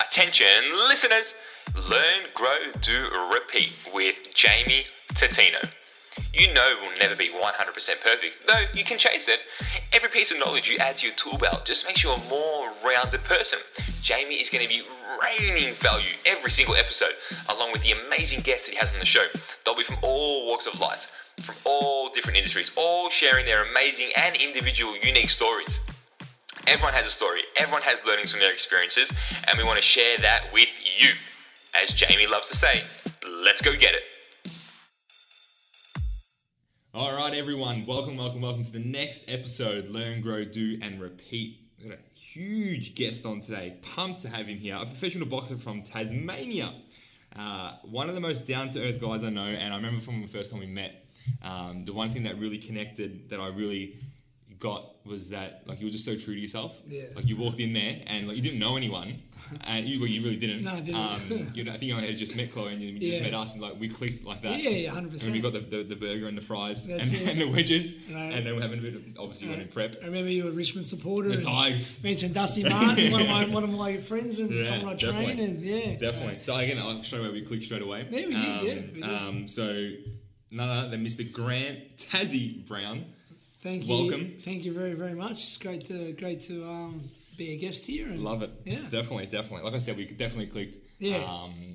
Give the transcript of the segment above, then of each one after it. Attention listeners, learn, grow, do, repeat with Jamie Tatino. You know will never be 100% perfect, though you can chase it. Every piece of knowledge you add to your tool belt just makes you a more rounded person. Jamie is going to be raining value every single episode, along with the amazing guests that he has on the show. They'll be from all walks of life, from all different industries, all sharing their amazing and individual unique stories. Everyone has a story, everyone has learnings from their experiences, and we want to share that with you. As Jamie loves to say, let's go get it. All right, everyone, welcome to the next episode, Learn, Grow, Do, and Repeat. We've got a huge guest on today. Pumped to have him here, a professional boxer from Tasmania. One of the most down-to-earth guys I know, and I remember from the first time we met, the one thing that really connected, that I really got, was that, like, you were just so true to yourself. Yeah. Like, you walked in there and, like, you didn't know anyone, and you really didn't. No, I didn't. I think I had just met Chloe and you just met us, and, like, we clicked like that. Yeah, 100%. And we got the burger and the fries and the wedges, and then we're having a bit of, obviously, we're in prep. I remember you were a Richmond supporter. The Tigers. Mentioned Dusty Martin, one of my friends, and someone I trained, and definitely. So again, I'll show you where we clicked straight away. Yeah, we did. So none other than Mr. Grant Tazzy Brown. Thank you. Welcome. Thank you very, very much. It's great to be a guest here. And love it. Yeah. Definitely. Like I said, we definitely clicked. Yeah.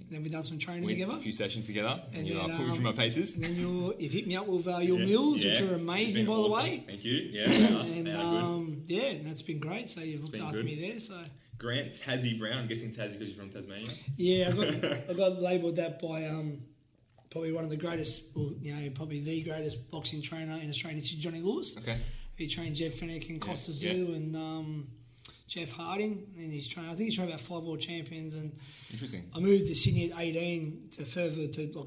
Then we done some training together. A few sessions together. And you put me through my paces. And then you've hit me up with your meals, which are amazing, by the way. Thank you. Yeah. And that's been great. So you've looked after me there. So Grant Tazzy Brown. I'm guessing Tazzy because you're from Tasmania. Yeah, I got labelled that by probably one of the greatest, probably the greatest boxing trainer in Australia is Johnny Lewis. Okay. He trained Jeff Fenech and Kostya Tszyu and Jeff Harding, and he's trained about 5 world champions. And interesting. I moved to Sydney at 18 to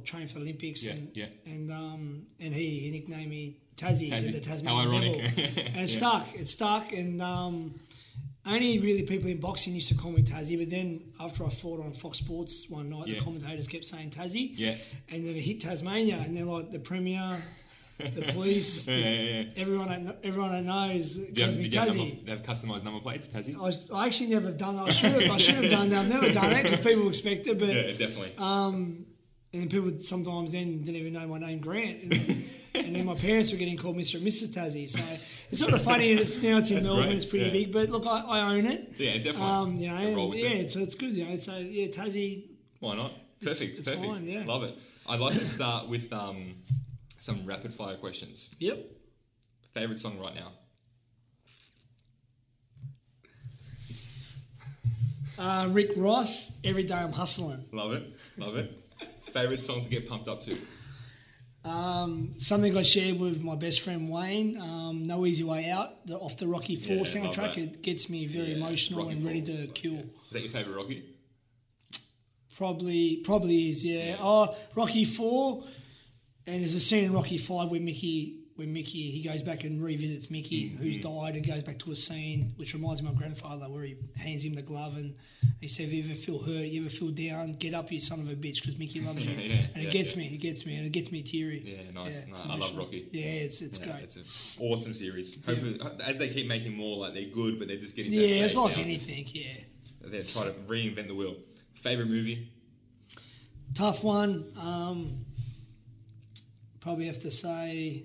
train for the Olympics. And he nicknamed me Tazzy. He said the Tasmanian Devil. How ironic. And it stuck. And only really people in boxing used to call me Tazzy, but then after I fought on Fox Sports one night, the commentators kept saying Tazzy, and then it hit Tasmania, and then like the Premier, the police, everyone I know calls me Tazzy. They have customised number plates, Tazzy? I actually never done that. I should have done that. I've never done it because people expect it, but definitely. And then people sometimes then didn't even know my name, Grant. And then my parents were getting called Mr. and Mrs. Tazzy. So it's sort of funny, and it's now in Melbourne. It's pretty big. But look, I own it. Yeah, definitely. So it's good. So Tazzy. Why not? Perfect. It's fine, Love it. I'd like to start with some rapid fire questions. Yep. Favorite song right now? Rick Ross, Every Day I'm Hustling. Love it. Favorite song to get pumped up to? Something I shared with my best friend Wayne, No Easy Way Out, off the Rocky 4 soundtrack. It gets me very emotional Rocky and ready to kill. Yeah. Is that your favourite Rocky? Probably is, yeah. Oh, Rocky 4, and there's a scene in Rocky 5 where Mickey, he goes back and revisits Mickey, who's died, and goes back to a scene, which reminds me of my grandfather, where he hands him the glove and he said, if you ever feel hurt, you ever feel down, get up, you son of a bitch, because Mickey loves you. It gets me teary. Yeah, nice. No, I love Rocky. Yeah, it's great. It's an awesome series. Hopefully, as they keep making more, like, they're good, but they're just getting to that stage it's like now. Anything, They're trying to reinvent the wheel. Favourite movie? Tough one. Probably have to say...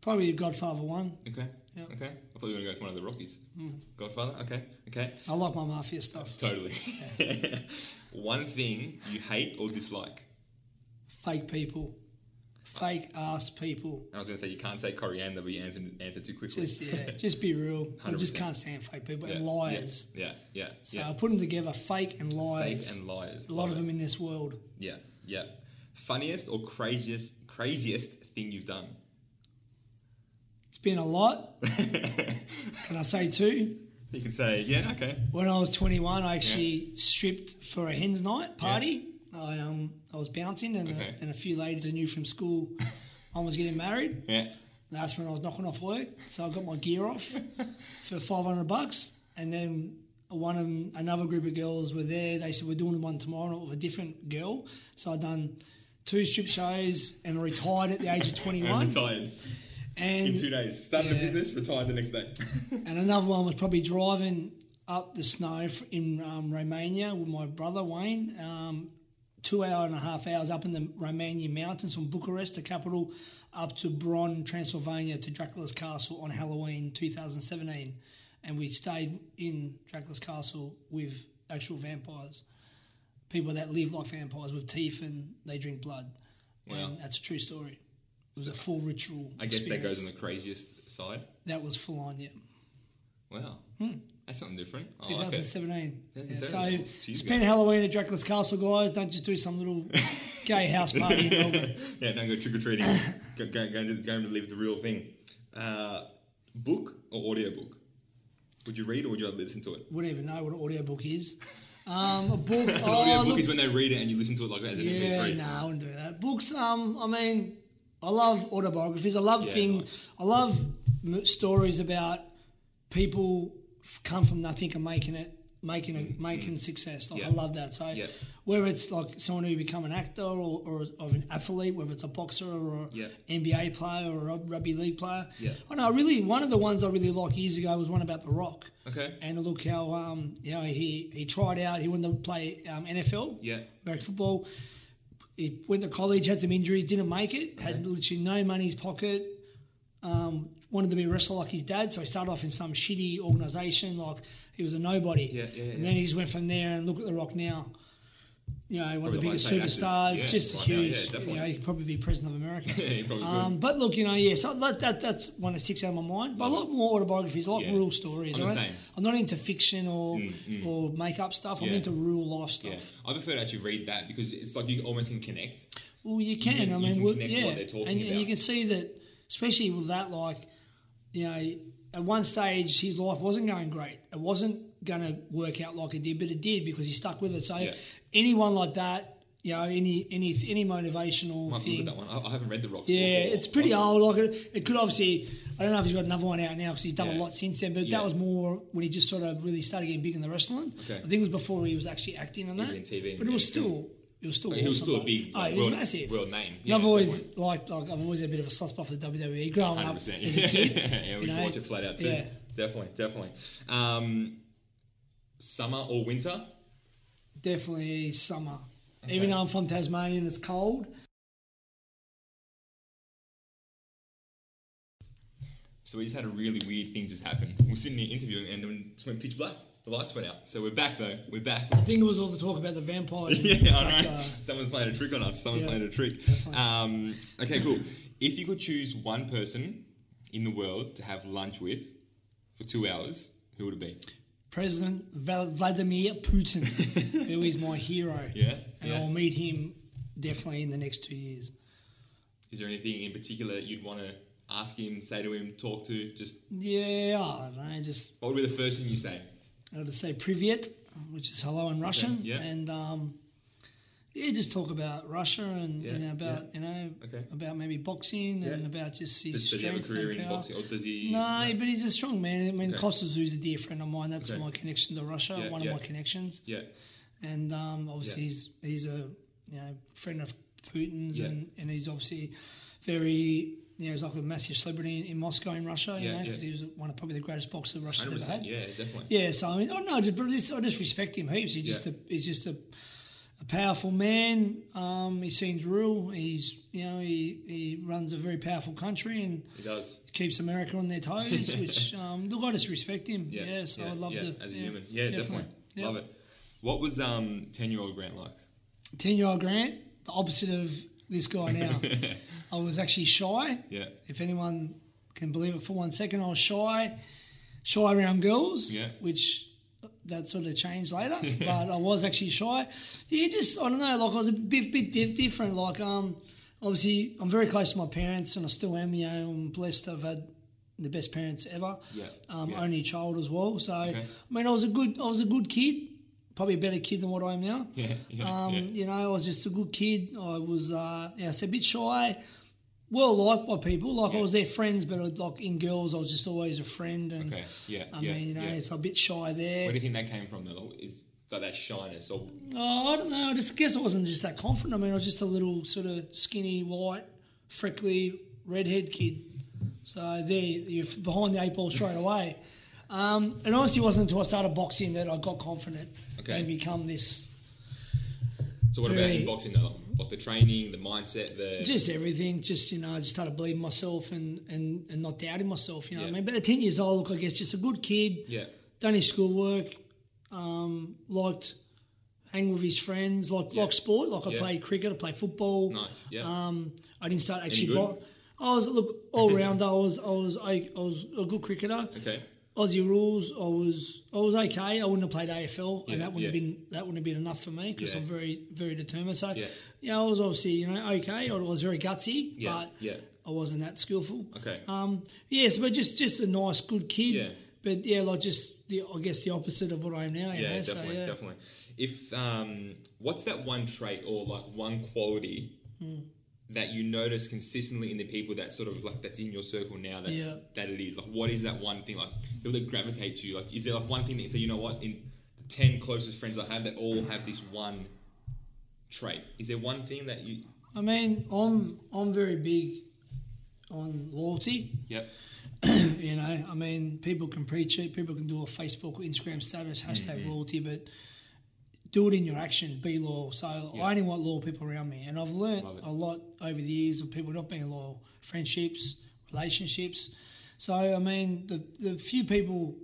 Probably Godfather 1. Okay. Yep. Okay. I thought you were going to go for one of the Rockies. Mm. Godfather? Okay. I love my mafia stuff. Totally. Yeah. One thing you hate or dislike? Fake people. Fake ass people. I was going to say, you can't say coriander, but you answer too quickly. Just be real. 100%. I just can't stand fake people and liars. Yeah. So I put them together, fake and liars. A lot of them in this world. Yeah. Funniest or craziest thing you've done? Been a lot. Can I say 2? You can say, okay. When I was 21, I actually stripped for a hen's night party. Yeah. I was bouncing, and a few ladies I knew from school, I was getting married. Yeah. And that's when I was knocking off work, so I got my gear off for $500, and then another group of girls were there. They said, we're doing one tomorrow with a different girl. So I done 2 strip shows and retired at the age of 21. And in 2 days. Started a business, retired the next day. And another one was probably driving up the snow in Romania with my brother Wayne, 2.5 hours up in the Romanian mountains from Bucharest, the capital, up to Bron, Transylvania, to Dracula's Castle on Halloween 2017. And we stayed in Dracula's Castle with actual vampires, people that live like vampires with teeth and they drink blood. Wow. And that's a true story. It was a full ritual experience. That goes on the craziest side? That was full on, yeah. Wow. Hmm. That's something different. 2017. Like yeah. So spend Halloween at Dracula's Castle, guys. Don't just do some little gay house party in Melbourne. Yeah, don't go trick-or-treating. go and live the real thing. Book or audiobook? Would you read or would you listen to it? Wouldn't even know what an audiobook is. A book... an audiobook is when they read it and you listen to it like that. Yeah, no, I wouldn't do that. Books, I mean, I love autobiographies. I love things... I love stories about people... come from nothing and making success. Like I love that. So whether it's like someone who become an actor or an athlete, whether it's a boxer or an NBA player or a rugby league player. Yeah. I know. Really, one of the ones I really liked years ago was one about The Rock. Okay. And look how he tried out. He wanted to play NFL. Yeah. American football. He went to college, had some injuries, didn't make it. Okay. Had literally no money in his pocket. Wanted to be a wrestler like his dad, so he started off in some shitty organisation, like he was a nobody. And then he just went from there, and look at The Rock now. You know, one of the biggest superstars, just huge. Now, he'd probably be president of America. He probably would. But look, so that's one that sticks out of my mind. But I like more autobiographies, I like real stories. I'm not into fiction or make-up stuff. I'm into real life stuff. Yeah. I prefer to actually read that because it's like you almost can connect. Well, you can. You can connect to what they're talking about. And you can see that, especially with that, at one stage his life wasn't going great. It wasn't going to work out like it did, but it did because he stuck with it. So anyone like that, any motivational thing. That one. I haven't read The Rock. Yeah, it's pretty old. It could obviously. I don't know if he's got another one out now because he's done a lot since then. But that was more when he just sort of really started getting big in the wrestling. Okay. I think it was before he was actually acting on that. In TV, but it was still. It was still, a big, it was massive. World name. Yeah, I've always I've always had a bit of a soft spot for the WWE growing up as a kid. We used to watch it flat out too. Yeah. Definitely. Summer or winter? Definitely summer. Okay. Even though I'm from Tasmania and it's cold. So we just had a really weird thing just happen. We're sitting here interviewing and it went pitch black. The lights went out. So we're back, though. I think it was all the talk about the vampires. I know. Someone's playing a trick on us. Okay, cool. If you could choose one person in the world to have lunch with for 2 hours, who would it be? President Vladimir Putin, who is my hero. And I'll meet him definitely in the next 2 years. Is there anything in particular that you'd want to ask him, say to him, talk to? I don't know. What would be the first thing you say? I would say Privyet, which is hello in Russian, and just talk about Russia and about maybe boxing and about just his strength. Does he have a career in boxing? Or does he? No, but he's a strong man. I mean, Kostya Tszyu a dear friend of mine. That's my connection to Russia. One of my connections. Yeah, and obviously he's a friend of Putin's, and he's obviously very. He's like a massive celebrity in Moscow, in Russia, because he was one of probably the greatest boxers Russia's ever had. Yeah, definitely. Yeah, so I mean, I just respect him heaps. He's just a powerful man. He seems real. He's, he runs a very powerful country and he does keeps America on their toes, which, I just respect him. So I'd love to. As a human. Yeah, definitely. Love it. What was 10-year-old Grant like? 10-year-old Grant, the opposite of this guy now. I was actually shy. Yeah. If anyone can believe it for 1 second, I was shy around girls. Yeah. Which that sort of changed later, but I was actually shy. Yeah, just I don't know. Like I was a bit different. Like obviously I'm very close to my parents, and I still am. I'm blessed. I've had the best parents ever. Yeah. Only child as well. So I mean, I was a good kid. Probably a better kid than what I am now. I was just a good kid. I was, a bit shy, well liked by people. I was their friends, but in girls, I was just always a friend. And it's a bit shy there. Where do you think that came from though? Is that shyness? Or I don't know. I just guess I wasn't just that confident. I mean, I was just a little sort of skinny, white, freckly, redhead kid. So there, you're behind the 8 ball straight away. It honestly wasn't until I started boxing that I got confident and become this. So what about in boxing though? Like the training, the mindset, the... Just everything. Just, you know, I just started believing myself and not doubting myself, you know what I mean? But at 10 years old, look, I guess, just a good kid. Yeah. Done his schoolwork. Liked hanging with his friends. Liked sport. I played cricket. I played football. Nice, yeah. I didn't start actually... I was all-rounder. I was a good cricketer. Okay. Aussie rules, I was okay. I wouldn't have played AFL, and that wouldn't have been enough for me because I'm very, very determined. So I was obviously okay. I was very gutsy, but I wasn't that skillful. Okay. So just a nice, good kid. Yeah. But I guess the opposite of what I am now. Yeah, definitely, definitely. If what's that one trait or like one quality that you notice consistently in the people that sort of like that's in your circle now that it is? Like what is that one thing, like people that gravitate to you? Like is there like one thing that you say, you know what, in the 10 closest friends I have, they all have this one trait? Is there one thing that you... I mean, I'm very big on loyalty. Yep. You know, I mean, people can preach it, people can do a Facebook or Instagram status, hashtag loyalty, but do it in your actions. Be loyal. So I only want loyal people around me, and I've learnt a lot over the years of people not being loyal, friendships, relationships. So I mean, the few people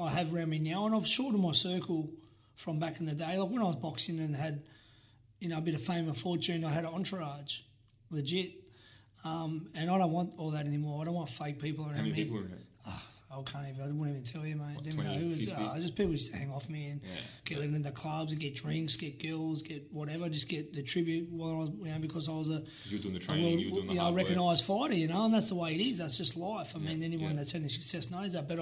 I have around me now, and I've shortened my circle from back in the day. Like when I was boxing and had, a bit of fame and fortune, I had an entourage, legit. And I don't want all that anymore. I don't want fake people around me. How many people around? I wouldn't even tell you, mate. What, 20, know who was, just people just hang off me and get living in the clubs and get drinks, get girls, get whatever. Just get the tribute while I was, because I was a... You were doing the training, you were doing the hard work. Recognised fighter, and that's the way it is. That's just life. I mean, anyone that's had any success knows that. But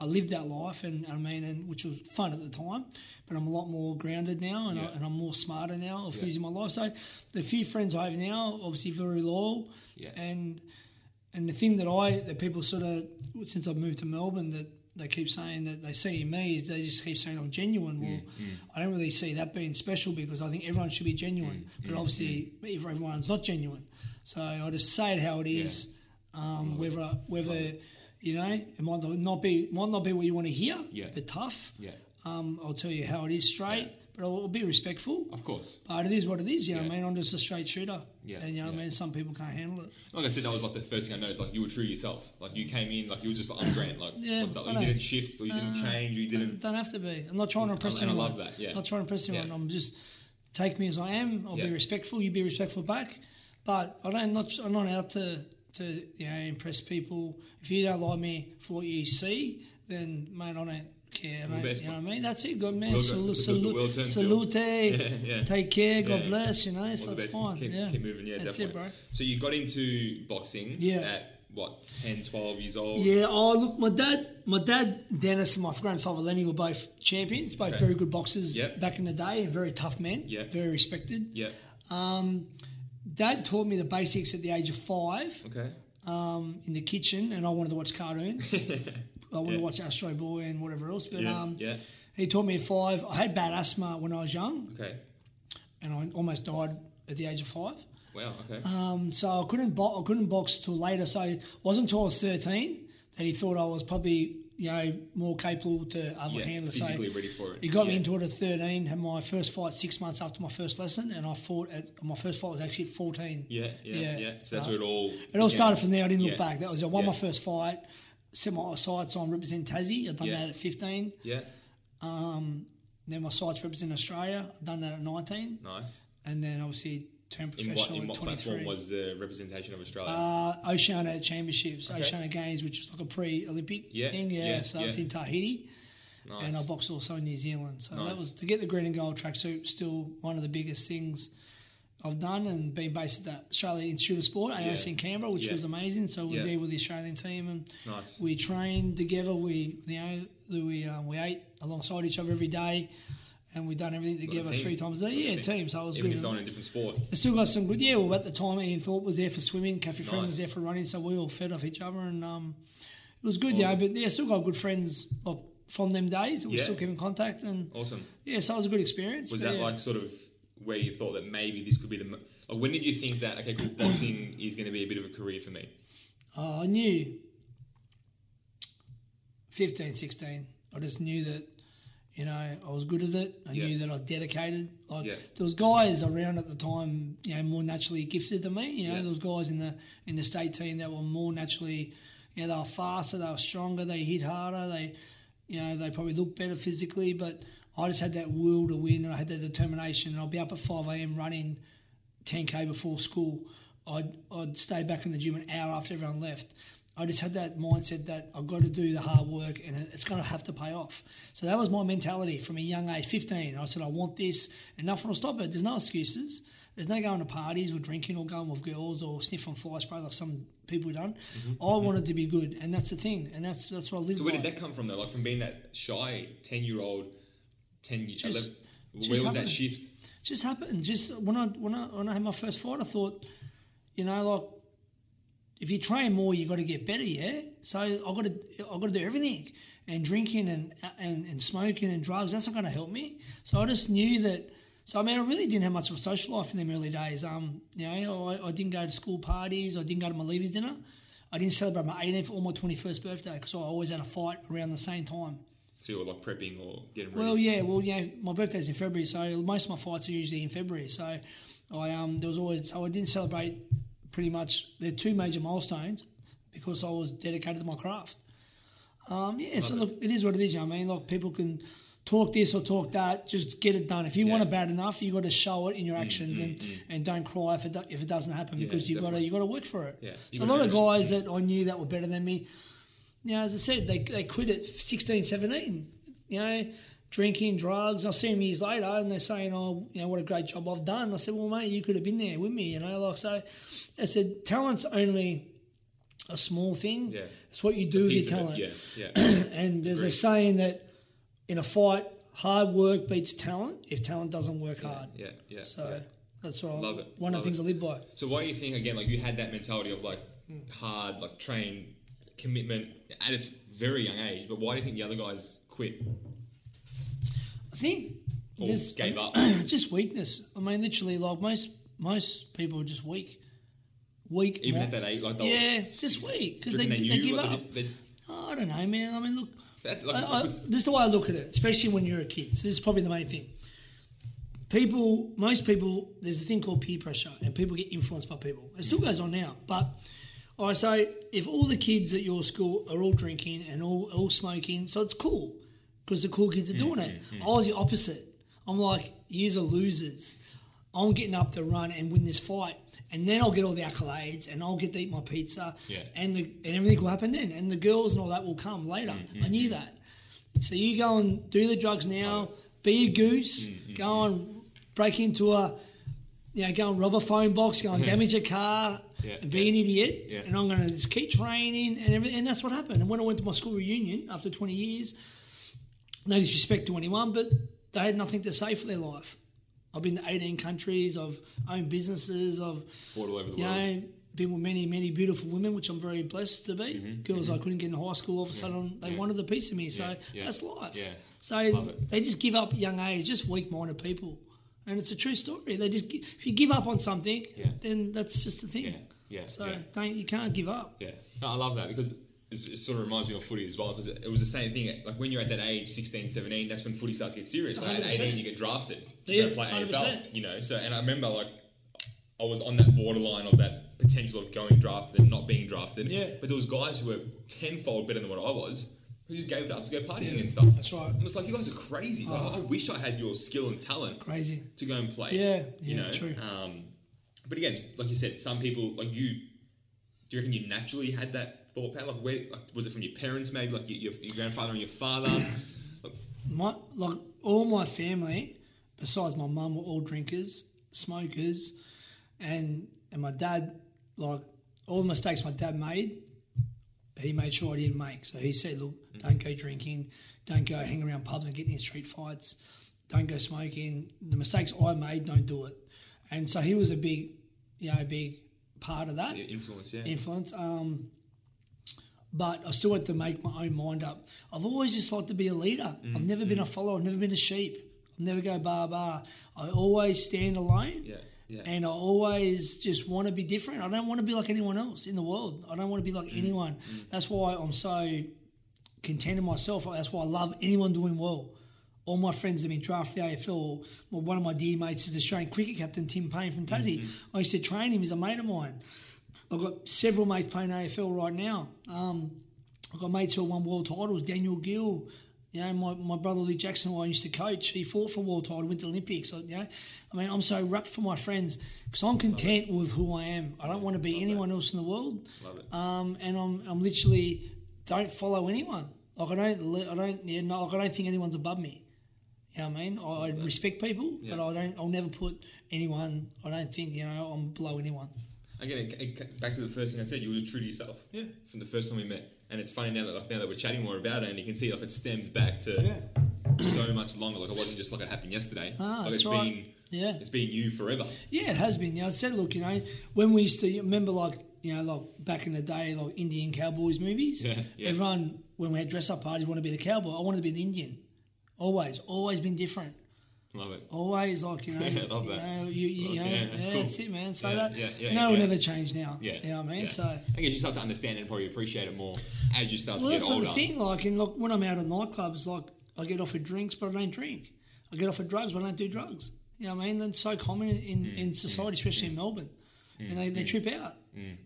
I lived that life, and which was fun at the time. But I'm a lot more grounded now, and I'm more smarter now of using my life. So the few friends I have now, obviously very loyal, And the thing that people sort of, since I've moved to Melbourne, that they keep saying that they see in me is they just keep saying I'm genuine. Well, I don't really see that being special because I think everyone should be genuine. But obviously, if everyone's not genuine. So I just say it how it is. It might not be what you want to hear, but tough. Yeah. I'll tell you how it is straight. Yeah. But I'll be respectful. Of course. But it is what it is, you know what I mean? I'm just a straight shooter. Yeah. And you know what I mean? Some people can't handle it. Like I said, that was like the first thing I noticed, like you were true to yourself. Like you came in, like you were just like, I'm Grant. Like, what's up? Like, you didn't shift or you didn't change or you didn't... Don't have to be. I'm not trying to impress anyone. I love that, I'm not trying to impress anyone. I'm just, take me as I am. I'll be respectful. You be respectful back. But I'm not out to impress people. If you don't like me for what you see, then, mate, I don't... care, mate. Best, you know what I mean? That's it. God, man. Salute. Yeah. Take care. God bless. You know, so that's fine. Keep moving. Yeah, that's definitely. It, bro. So you got into boxing at what, 10, 12 years old? Yeah. Oh, look, my dad, Dennis, and my grandfather Lenny were both champions, very good boxers back in the day, and very tough men. Yeah. Very respected. Yeah. Dad taught me the basics at the age of 5. Okay. In the kitchen, and I wanted to watch cartoons. I wanted to watch Astro Boy and whatever else, but he taught me at 5. I had bad asthma when I was young, and I almost died at the age of 5. Wow, okay. So I couldn't box till later. So it wasn't until I was 13 that he thought I was probably more capable to handle. Physically ready for it. He got me into it at 13. Had my first fight 6 months after my first lesson, and I fought my first fight was actually at 14. Yeah. So that's where it all. It all started from there. I didn't look back. That was I won my first fight. Set my sights on represent Tassie. I've done that at 15. Yeah. Then my sights represent Australia. I've done that at 19. Nice. And then obviously turned professional at 23. In what platform was the representation of Australia? Oceania Championships, Oceania Games, which was like a pre-Olympic thing. So I was in Tahiti. Nice. And I boxed also in New Zealand. So that was, to get the green and gold tracksuit, still one of the biggest things I've done, and been based at the Australia Institute of Sport, AIS in Canberra, which was amazing. So I was there with the Australian team, and we trained together. We ate alongside each other every day, and we done everything together 3 times a day. Team. So it was good. Even if on a different sport, I still got some good. Yeah, well, at the time, Ian Thorpe was there for swimming, Kathy Friend was there for running, so we all fed off each other, and it was good. Awesome. Still got good friends like from them days that we still keep in contact, and so it was a good experience. Was that like sort of where you thought that maybe this could be when did you think that, okay, cool, boxing is going to be a bit of a career for me? I knew 15, 16, I just knew that, you know, I was good at it. I knew that I was dedicated. Like there was guys around at the time, you know, more naturally gifted than me. You know, there was guys in the state team that were more naturally, you know, they were faster, they were stronger, they hit harder, they, you know, they probably looked better physically. But I just had that will to win, and I had that determination. And I'd be up at 5 a.m. running 10K before school. I'd stay back in the gym an hour after everyone left. I just had that mindset that I've got to do the hard work and it's going to have to pay off. So that was my mentality from a young age, 15. I said, I want this and nothing will stop it. There's no excuses. There's no going to parties or drinking or going with girls or sniffing fly spray like some people done. Mm-hmm. I wanted to be good, and that's the thing, and that's what I lived by. So where did that come from though? Like from being that shy 10-year-old, 11, where was that shift? Just happened. Just when I had my first fight, I thought, you know, like, if you train more, you got to get better, yeah. So I got to do everything, and drinking and smoking and drugs. That's not going to help me. So I just knew that. So I mean, I really didn't have much of a social life in them early days. You know, I didn't go to school parties. I didn't go to my leavers dinner. I didn't celebrate my 18th or my 21st birthday because I always had a fight around the same time. So you were like prepping or getting ready. Well, my birthday's in February, so most of my fights are usually in February. So I didn't celebrate. Pretty much, they're two major milestones because I was dedicated to my craft. So look, it is what it is. You know what I mean, like people can talk this or talk that. Just get it done. If you want it bad enough, you got to show it in your actions and don't cry if it doesn't happen because you got to work for it. Yeah. So a lot of guys that I knew that were better than me, you know, as I said, they quit at 16, 17. You know, drinking, drugs. I see them years later, and they're saying, "Oh, you know, what a great job I've done." I said, "Well, mate, you could have been there with me." You know, like so. I said, talent's only a small thing. Yeah. It's what you do with your talent. And there's a saying that in a fight, hard work beats talent if talent doesn't work hard. So that's what one of the things I live by. So why do you think, again, like you had that mentality of like hard, like train, commitment at a very young age, but why do you think the other guys quit? I think gave up. Just weakness. I mean, literally, like most people are just weak. Even at that age, like just weak because they give up. I don't know, man. I mean, look, this is the way I look at it, especially when you're a kid. So this is probably the main thing. Most people, there's a thing called peer pressure, and people get influenced by people. It still goes on now, but I say if all the kids at your school are all drinking and all smoking, so it's cool because the cool kids are doing it. I was the opposite. I'm like, yous are losers. I'm getting up to run and win this fight. And then I'll get all the accolades and I'll get to eat my pizza and everything will happen then. And the girls and all that will come later. I knew that. So you go and do the drugs now, be a goose, go and break into go and rob a phone box, go and damage a car and be an idiot. Yeah. And I'm going to just keep training and everything. And that's what happened. And when I went to my school reunion after 20 years, no disrespect to anyone, but they had nothing to say for their life. I've been to 18 countries, I've owned businesses, I've fought all over the world. Been with many, many beautiful women, which I'm very blessed to be. Girls I couldn't get in high school, all of a sudden they wanted a piece of me. So that's life. Yeah. So they just give up young age, just weak-minded people. And it's a true story. They just if you give up on something, then that's just the thing. You can't give up. Yeah, no, I love that because it sort of reminds me of footy as well because it was the same thing. Like when you're at that age, 16, 17, that's when footy starts to get serious. Like at 18, you get drafted to go play 100%. AFL, you know. So, and I remember like I was on that borderline of that potential of going drafted and not being drafted. Yeah. But there was guys who were tenfold better than what I was who just gave it up to go partying and stuff. That's right. I'm just like, you guys are crazy. Oh. Like, I wish I had your skill and talent to go and play. Yeah, you know? True. But again, like you said, some people, like you, do you reckon you naturally had that? Like, where, like, was it from your parents maybe, like your grandfather and your father? All my family, besides my mum, were all drinkers, smokers, and my dad, like, all the mistakes my dad made, he made sure I didn't make. So he said, look, don't go drinking, don't go hang around pubs and get in street fights, don't go smoking. The mistakes I made, don't do it. And so he was a big part of that. Influence. But I still had to make my own mind up. I've always just liked to be a leader. I've never been a follower. I've never been a sheep. I never go bar. I always stand alone. And I always just want to be different. I don't want to be like anyone else in the world. I don't want to be like anyone. That's why I'm so contender myself. That's why I love anyone doing well. All my friends that have been drafted to the AFL, one of my dear mates is Australian cricket captain Tim Payne from Tassie. Mm-hmm. I used to train him. He's a mate of mine. I've got several mates playing AFL right now. I've got mates who have won world titles, Daniel Gill. You know, my brother Luke Jackson, who I used to coach, he fought for world title, went to the Olympics. You know, I mean, I'm so wrapped for my friends because I'm content with who I am. I don't want to be anyone else in the world. Love it. And I'm literally don't follow anyone. Like I don't think anyone's above me. You know what I mean? I respect people, but I'll never put anyone. I don't think I'm below anyone. Again, back to the first thing I said, you were true to yourself. Yeah. From the first time we met. And it's funny now that we're chatting more about it, and you can see it stems back to so much longer. It wasn't just it happened yesterday. It's been you forever. Yeah, it has been. I said, when we used to remember back in the day, Indian cowboys movies. Yeah, yeah. Everyone, when we had dress up parties, wanted to be the cowboy. I wanted to be an Indian. Always been different. Love it. Always love that. That's it, man. So it'll never change now. Yeah. You know what I mean? Yeah. So I guess you start to understand and probably appreciate it more as you start to get older. Well, that's the thing. When I'm out at nightclubs, I get offered drinks, but I don't drink. I get offered drugs, but I don't do drugs. You know what I mean? That's so common in society, especially in Melbourne. And they trip out.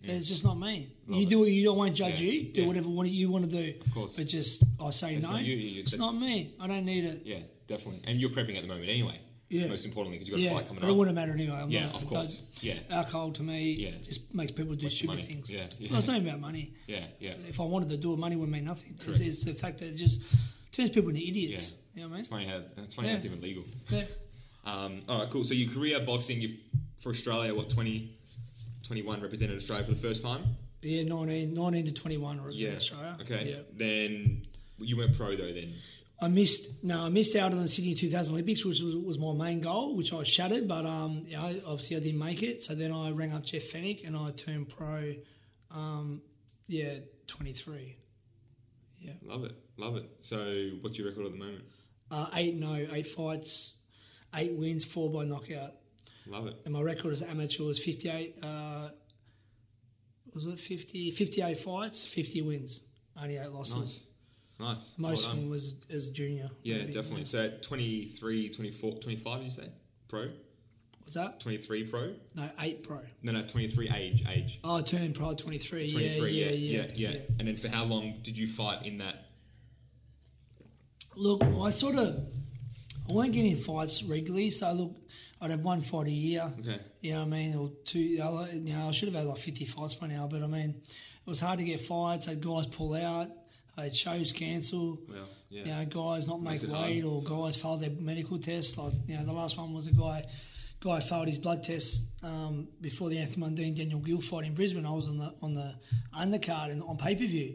It's just not me. Love you do what I won't judge you. Do whatever you want to do. Of course. But just I say that's no. Not you, it's not me. I don't need it. Yeah. Definitely. And you're prepping at the moment anyway. Yeah. Most importantly, because you've got a fight coming up. It wouldn't matter anyway. Of course. Yeah. Alcohol to me just makes people do stupid things. Yeah. Yeah. No, it's not about money. Yeah. Yeah. If I wanted to do it, money would mean nothing. It's the fact that it just turns people into idiots. Yeah. You know what I mean? It's funny how it's even legal. Yeah. All right, cool. So your career boxing, for Australia, 21 represented Australia for the first time? Yeah, 19 to 21 represented Australia. Okay. Yeah. Then you went pro though then? I missed out on the Sydney 2000 Olympics, which was my main goal, which I shattered. But obviously I didn't make it. So then I rang up Jeff Fenech and I turned pro. 23. Yeah, love it. So what's your record at the moment? 8 fights, 8 wins, 4 by knockout. Love it. And my record as an amateur was 58. 58 fights, 50 wins, only 8 losses. Nice. Most of them was as junior. Yeah, maybe. Definitely. Yeah. So 23, 24, 25, did you say? Pro? What's that? 23 pro? No, 8 pro. No, 23 age. Oh, I turned pro 23. Yeah. And then for how long did you fight in that? Look, I weren't getting in fights regularly. So, I'd have one fight a year. Okay. You know what I mean? Or 2. I should have had 50 fights by now. But, I mean, it was hard to get fights. I had guys pull out. Shows cancel. Well, yeah. Guys not make weight, or guys fail their medical tests. The last one was a guy failed his blood test before the Anthony Mundine Daniel Gill fight in Brisbane. I was on the undercard and on pay per view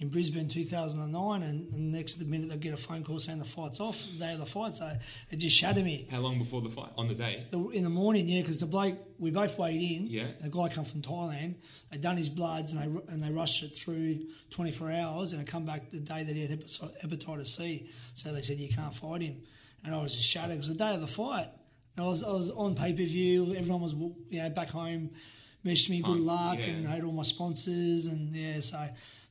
in Brisbane 2009, and next minute they get a phone call saying the fight's off. The day of the fight, so it just shattered me. How long before the fight? On the day? In the morning, because the bloke we both weighed in. Yeah. The guy come from Thailand. They done his bloods and they rushed it through 24 hours, and it come back the day that he had hepatitis C. So they said you can't fight him, and I was just shattered because the day of the fight, and I was on pay per view. Everyone was back home, wished me good luck, and I had all my sponsors, and so.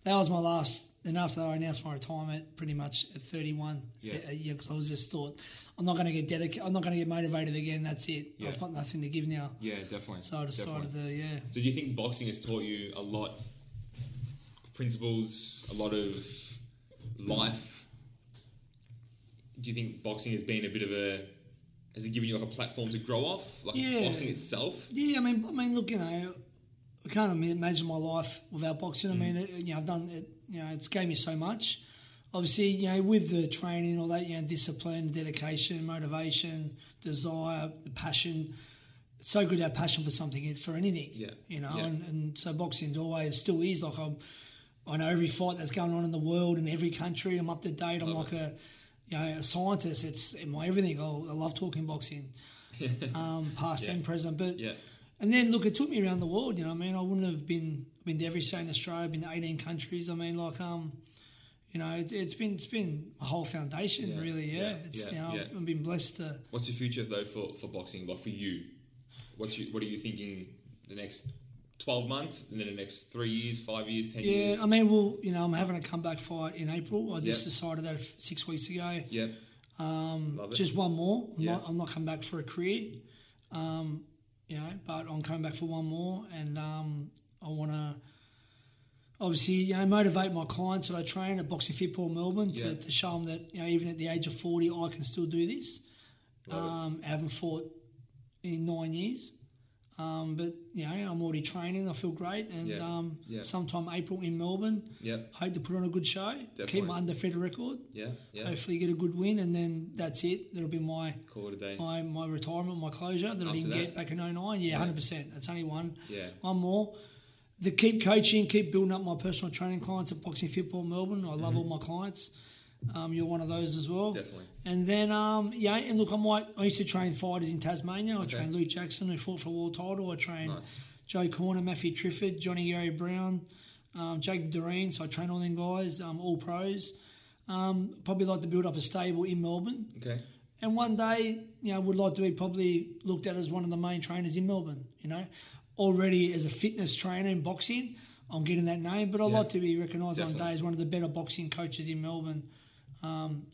That was my last, and after I announced my retirement, pretty much at 31, because I was just thought, I'm not going to get dedicated, I'm not going to get motivated again. That's it. Yeah. I've got nothing to give now. Yeah, definitely. So I decided to. So do you think boxing has taught you a lot of principles, a lot of life? Do you think boxing has been a bit of has it given you a platform to grow off, boxing itself? Yeah, I mean, look, I can't imagine my life without boxing. I mean, I've done it. It's gave me so much. Obviously, with the training, all that, discipline, dedication, motivation, desire, the passion. It's so good to have passion for something, for anything. Yeah. And so boxing's always still is. I know every fight that's going on in the world and every country. I'm up to date. I'm a scientist. It's my everything. I love talking boxing, past and present. But yeah. And then, look, it took me around the world, I wouldn't have been to every state in Australia, been to 18 countries. It's been a whole foundation, really. I've been blessed to... What's your future, though, for boxing? Like, for you? What are you thinking the next 12 months, and then the next 3 years, 5 years, 10 years. Yeah, I mean, well, you know, I'm having a comeback fight in April. I just decided that 6 weeks ago. Yep. Just one more. I'm not coming back for a career, you know, but I'm coming back for one more, and I want to obviously, you know, motivate my clients that I train at Boxing Fit Paul Melbourne to show them that, you know, even at the age of 40, I can still do this. I haven't fought in 9 years, but, you know, I'm already training. I feel great, and sometime April in Melbourne, hope to put on a good show. Definitely. Keep my undefeated record, hopefully get a good win, and then that's it. That'll be my my retirement, my closure that I didn't get back in 09. Yeah, 100%. That's only one. Yeah. One more. The keep coaching, keep building up my personal training clients at Boxing Fit Paul Melbourne. I love all my clients. You're one of those as well. Definitely. And then, and look, I used to train fighters in Tasmania. I trained Luke Jackson, who fought for a world title. I trained Joe Corner, Matthew Trifford, Johnny Gary Brown, Jake Doreen. So I train all them guys, all pros. Probably like to build up a stable in Melbourne. Okay. And one day, you know, would like to be probably looked at as one of the main trainers in Melbourne, you know. Already as a fitness trainer in boxing, I'm getting that name, but I'd like to be recognised one day as one of the better boxing coaches in Melbourne.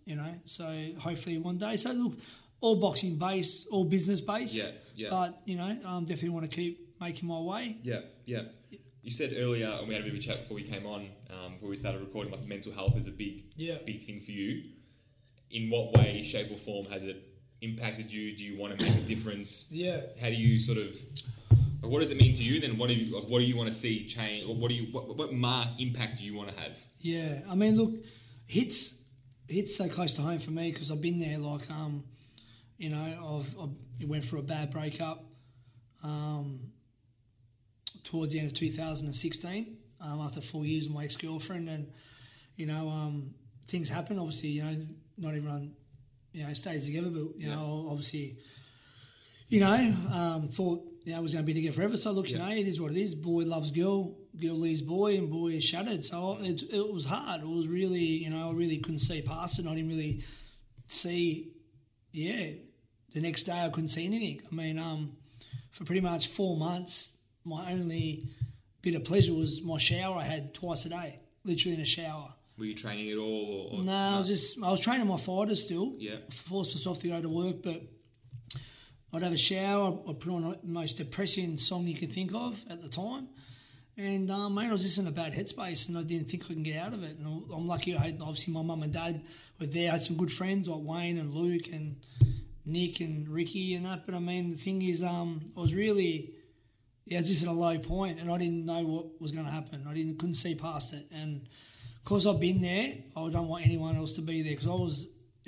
You know, so hopefully one day. So look, all boxing based, all business based. But you know, definitely want to keep making my way. You said earlier, and we had a bit of a chat before we came on, before we started recording, like mental health is a big, big thing for you. In what way, shape, or form has it impacted you? Do you want to make a difference? How do you sort of? What does it mean to you then? What do you want to see change? Or what impact do you want to have? Yeah, I mean, look, hits so close to home for me because I've been there. Like, you know, I went for a bad breakup towards the end of 2016 after 4 years with my ex-girlfriend, and you know, things happen. Obviously, you know, not everyone, you know, stays together, but you know, obviously, you know, thought. Yeah, I was going to be together forever. So look, you know, it is what it is. Boy loves girl, girl leaves boy, and boy is shattered. So it was hard. It was really, you know, I really couldn't see past it. I didn't really see. Yeah, the next day I couldn't see anything. I mean, for pretty much 4 months, my only bit of pleasure was my shower. I had twice a day, literally in a shower. Were you training at all? Or no, I was training my fighters still. Yeah, I forced myself to go to work, but. I'd have a shower, I'd put on the most depressing song you could think of at the time. And, man, I was just in a bad headspace and I didn't think I could get out of it. And I'm lucky, obviously my mum and dad were there. I had some good friends like Wayne and Luke and Nick and Ricky and that. But, I mean, the thing is I was really, I was just at a low point and I didn't know what was going to happen. I couldn't see past it. And because I've been there, I don't want anyone else to be there because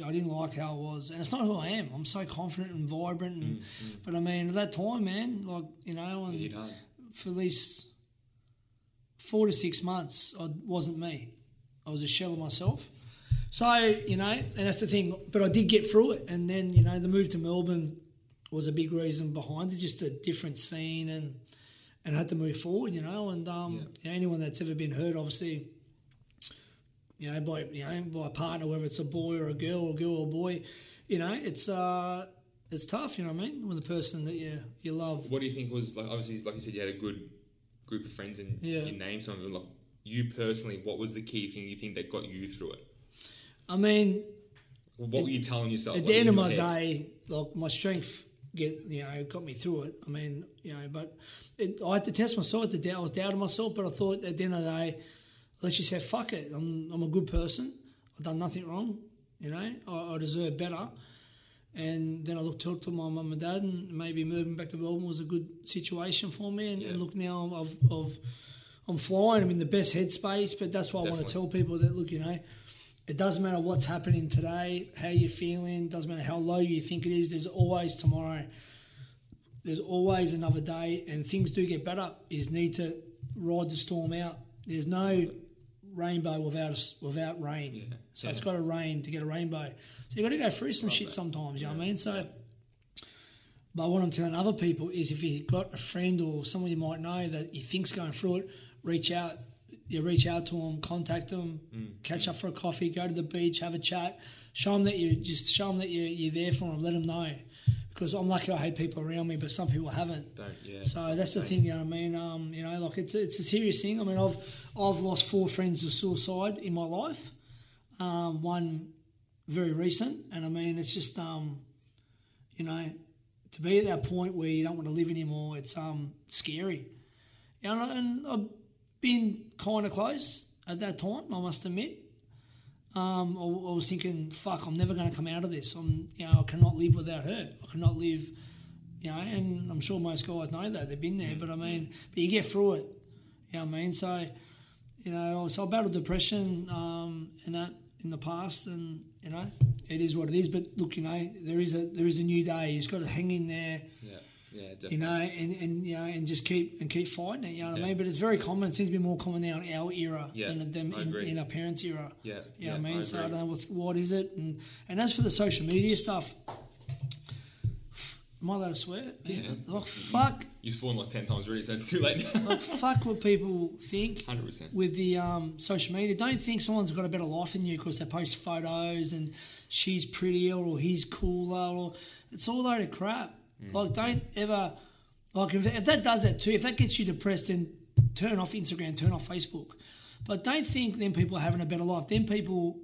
I didn't like how I was. And it's not who I am. I'm so confident and vibrant. And, but, I mean, at that time, man, like, you know, for at least 4 to 6 months, I wasn't me. I was a shell of myself. So, you know, and that's the thing. But I did get through it. And then, you know, the move to Melbourne was a big reason behind it, just a different scene and I had to move forward, you know. And you know, anyone that's ever been hurt, obviously, you know, by a partner, whether it's a boy or a girl or a girl or a boy, you know, it's tough, you know what I mean, when the person that you love. What do you think was, like, obviously, like you said, you had a good group of friends and you named some of them. Like, you personally, what was the key thing you think that got you through it? I mean... What were you telling yourself? At the end of my day, like, my strength, got me through it. I mean, you know, but I had to test myself. I was doubting myself, but I thought at the end of the day... Let's just say, fuck it, I'm a good person. I've done nothing wrong, you know. I deserve better. And then I talked to my mum and dad, and maybe moving back to Melbourne was a good situation for me. And, and look, now I'm flying. I'm in the best headspace. But that's why I want to tell people that, look, you know, it doesn't matter what's happening today, how you're feeling, doesn't matter how low you think it is. There's always tomorrow. There's always another day, and things do get better. You just need to ride the storm out. There's no rainbow without rain. Yeah. So it's got to rain to get a rainbow. So you've got to go through some shit sometimes, you know what I mean? So, but what I'm telling other people is if you've got a friend or someone you might know that you think's going through it, reach out. You reach out to them, contact them, catch up for a coffee, go to the beach, have a chat, show them that you're there for them, let them know. because I'm lucky I had people around me, but some people haven't. So that's the thing, you know what I mean? You know, like it's a serious thing. I mean, I've lost 4 friends to suicide in my life. One very recent, and I mean, it's just you know, to be at that point where you don't want to live anymore, it's scary. You know, and I've been kind of close at that time, I must admit. I was thinking, fuck, I'm never going to come out of this. You know, I cannot live without her. I cannot live, you know, and I'm sure most guys know that. They've been there, but I mean, but you get through it. You know what I mean? So, you know, so I battled depression and that in the past, and, you know, it is what it is. But look, you know, there is a new day. You've got to hang in there. Yeah. Yeah, definitely. You know, and you know, and just keep fighting it. You know what I mean? But it's very common. It seems to be more common now in our era than them in our parents' era. Yeah, you know what I mean? I don't know what is it. And as for the social media stuff, am I allowed to swear? Yeah. Like fuck. You've sworn like 10 times already, so it's too late now. Like fuck what people think. 100%. With the social media, don't think someone's got a better life than you because they post photos and she's prettier or he's cooler. Or it's all a load of crap. Like, don't ever, like, if that does that too, if that gets you depressed, then turn off Instagram, turn off Facebook. But don't think them people are having a better life. Them people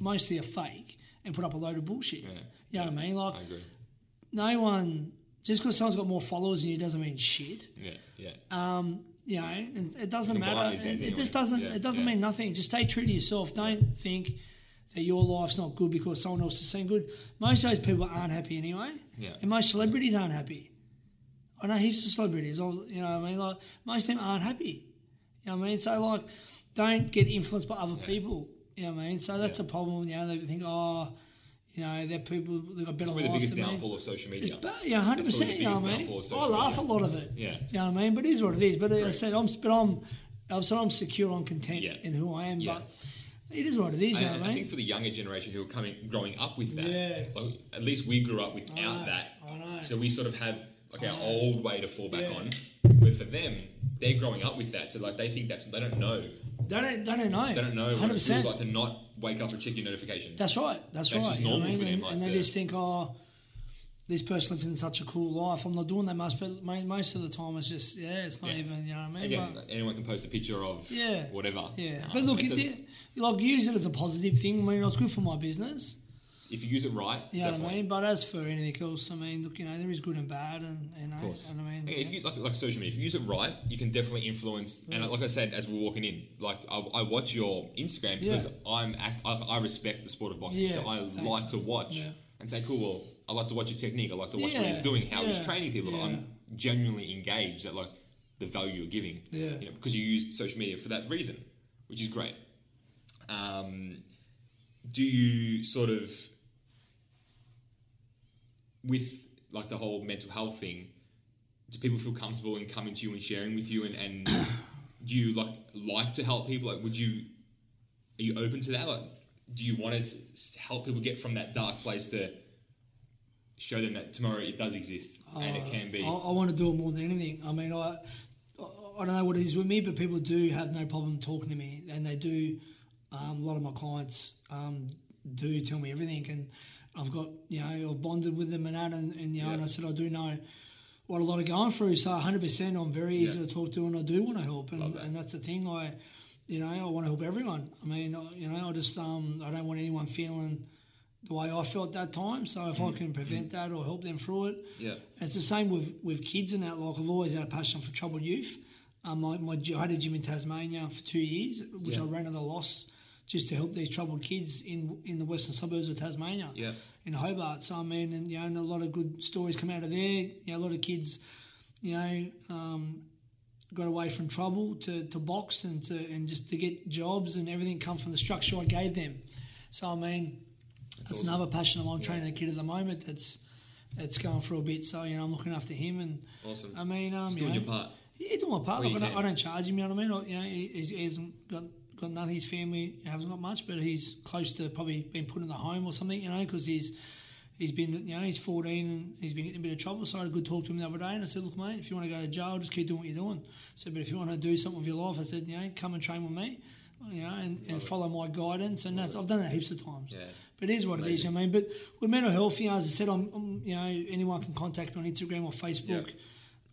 mostly are fake and put up a load of bullshit. Yeah. You know what I mean? Like, I agree. No one, just because someone's got more followers than you doesn't mean shit. Yeah. You know, and it doesn't matter. It just doesn't, it doesn't mean nothing. Just stay true to yourself. Don't think that your life's not good because someone else is saying good. Most of those people aren't happy anyway. Yeah. And most celebrities aren't happy. I know heaps of celebrities. You know what I mean? Like, most of them aren't happy. You know what I mean? So, like, don't get influenced by other people. You know what I mean? So that's a problem. You know, they think, oh, you know, they're people that got better lives than me. It's probably the biggest downfall of social media. Yeah, 100%. You know what I mean? I laugh a lot of it. Yeah. You know what I mean? But it is what it is. But as I said, I'm secure, I'm content in who I am. Yeah. But it is what it is, I think for the younger generation who are growing up with that, like, at least we grew up without that. I know. So we sort of have like our old way to fall back on. But for them, they're growing up with that, so like they think that's they don't know. They don't know 100%. What it feels like to not wake up and check your notifications. That's right. That's right. Just normal for them, and they just think, oh, this person lives in such a cool life. I'm not doing that much, but most of the time it's just, it's not even, you know what I mean? Again, but anyone can post a picture of whatever. Yeah, but look, use it as a positive thing. I mean, it's good for my business. If you use it right, definitely. What I mean? But as for anything else, I mean, look, you know, there is good and bad. Of course. And I mean, if you, like social media, if you use it right, you can definitely influence. Yeah. And like I said, as we were walking in, like I watch your Instagram because I respect the sport of boxing. So I like to watch and say, cool, well, I like to watch your technique. I like to watch what he's doing, how he's training people. Yeah. I'm genuinely engaged at like the value you're giving. Yeah, you know, because you used social media for that reason, which is great. Do you sort of, with like the whole mental health thing, do people feel comfortable in coming to you and sharing with you? And do you like to help people? Like, are you open to that? Like, do you want to help people get from that dark place to show them that tomorrow it does exist and it can be? I want to do it more than anything. I mean, I don't know what it is with me, but people do have no problem talking to me, and they do. A lot of my clients do tell me everything, and I've got, you know, I've bonded with them and that, and you know, and I said I do know what a lot are going through. So 100%, I'm very easy to talk to, and I do want to help, and that's the thing. I want to help everyone. I mean, you know, I just I don't want anyone feeling the way I felt that time. So if I can prevent that or help them through it. Yeah. It's the same with kids and that. Like, I've always had a passion for troubled youth. I had a gym in Tasmania for 2 years, which I ran at a loss just to help these troubled kids in the western suburbs of Tasmania, in Hobart. So, I mean, and, you know, and a lot of good stories come out of there. You know, a lot of kids, you know, got away from trouble to box and just to get jobs, and everything come from the structure I gave them. So, I mean, that's awesome. Another passion of mine. I'm training a kid at the moment that's going for a bit. So, you know, I'm looking after him, and awesome. I mean, he's doing your part. Yeah, doing my part. Like, I don't charge him. You know what I mean? You know, he hasn't got nothing. His family hasn't got much, but he's close to probably being put in the home or something. You know, because he's been, you know, he's 14 and he's been getting a bit of trouble. So I had a good talk to him the other day, and I said, look, mate, if you want to go to jail, just keep doing what you're doing. So, but if you want to do something with your life, I said, you know, come and train with me. and follow my guidance, and that's, I've done that heaps of times. Yeah. But it is what it is. I mean, but with mental health, you know, as I said, I'm, you know, anyone can contact me on Instagram or Facebook. Yeah.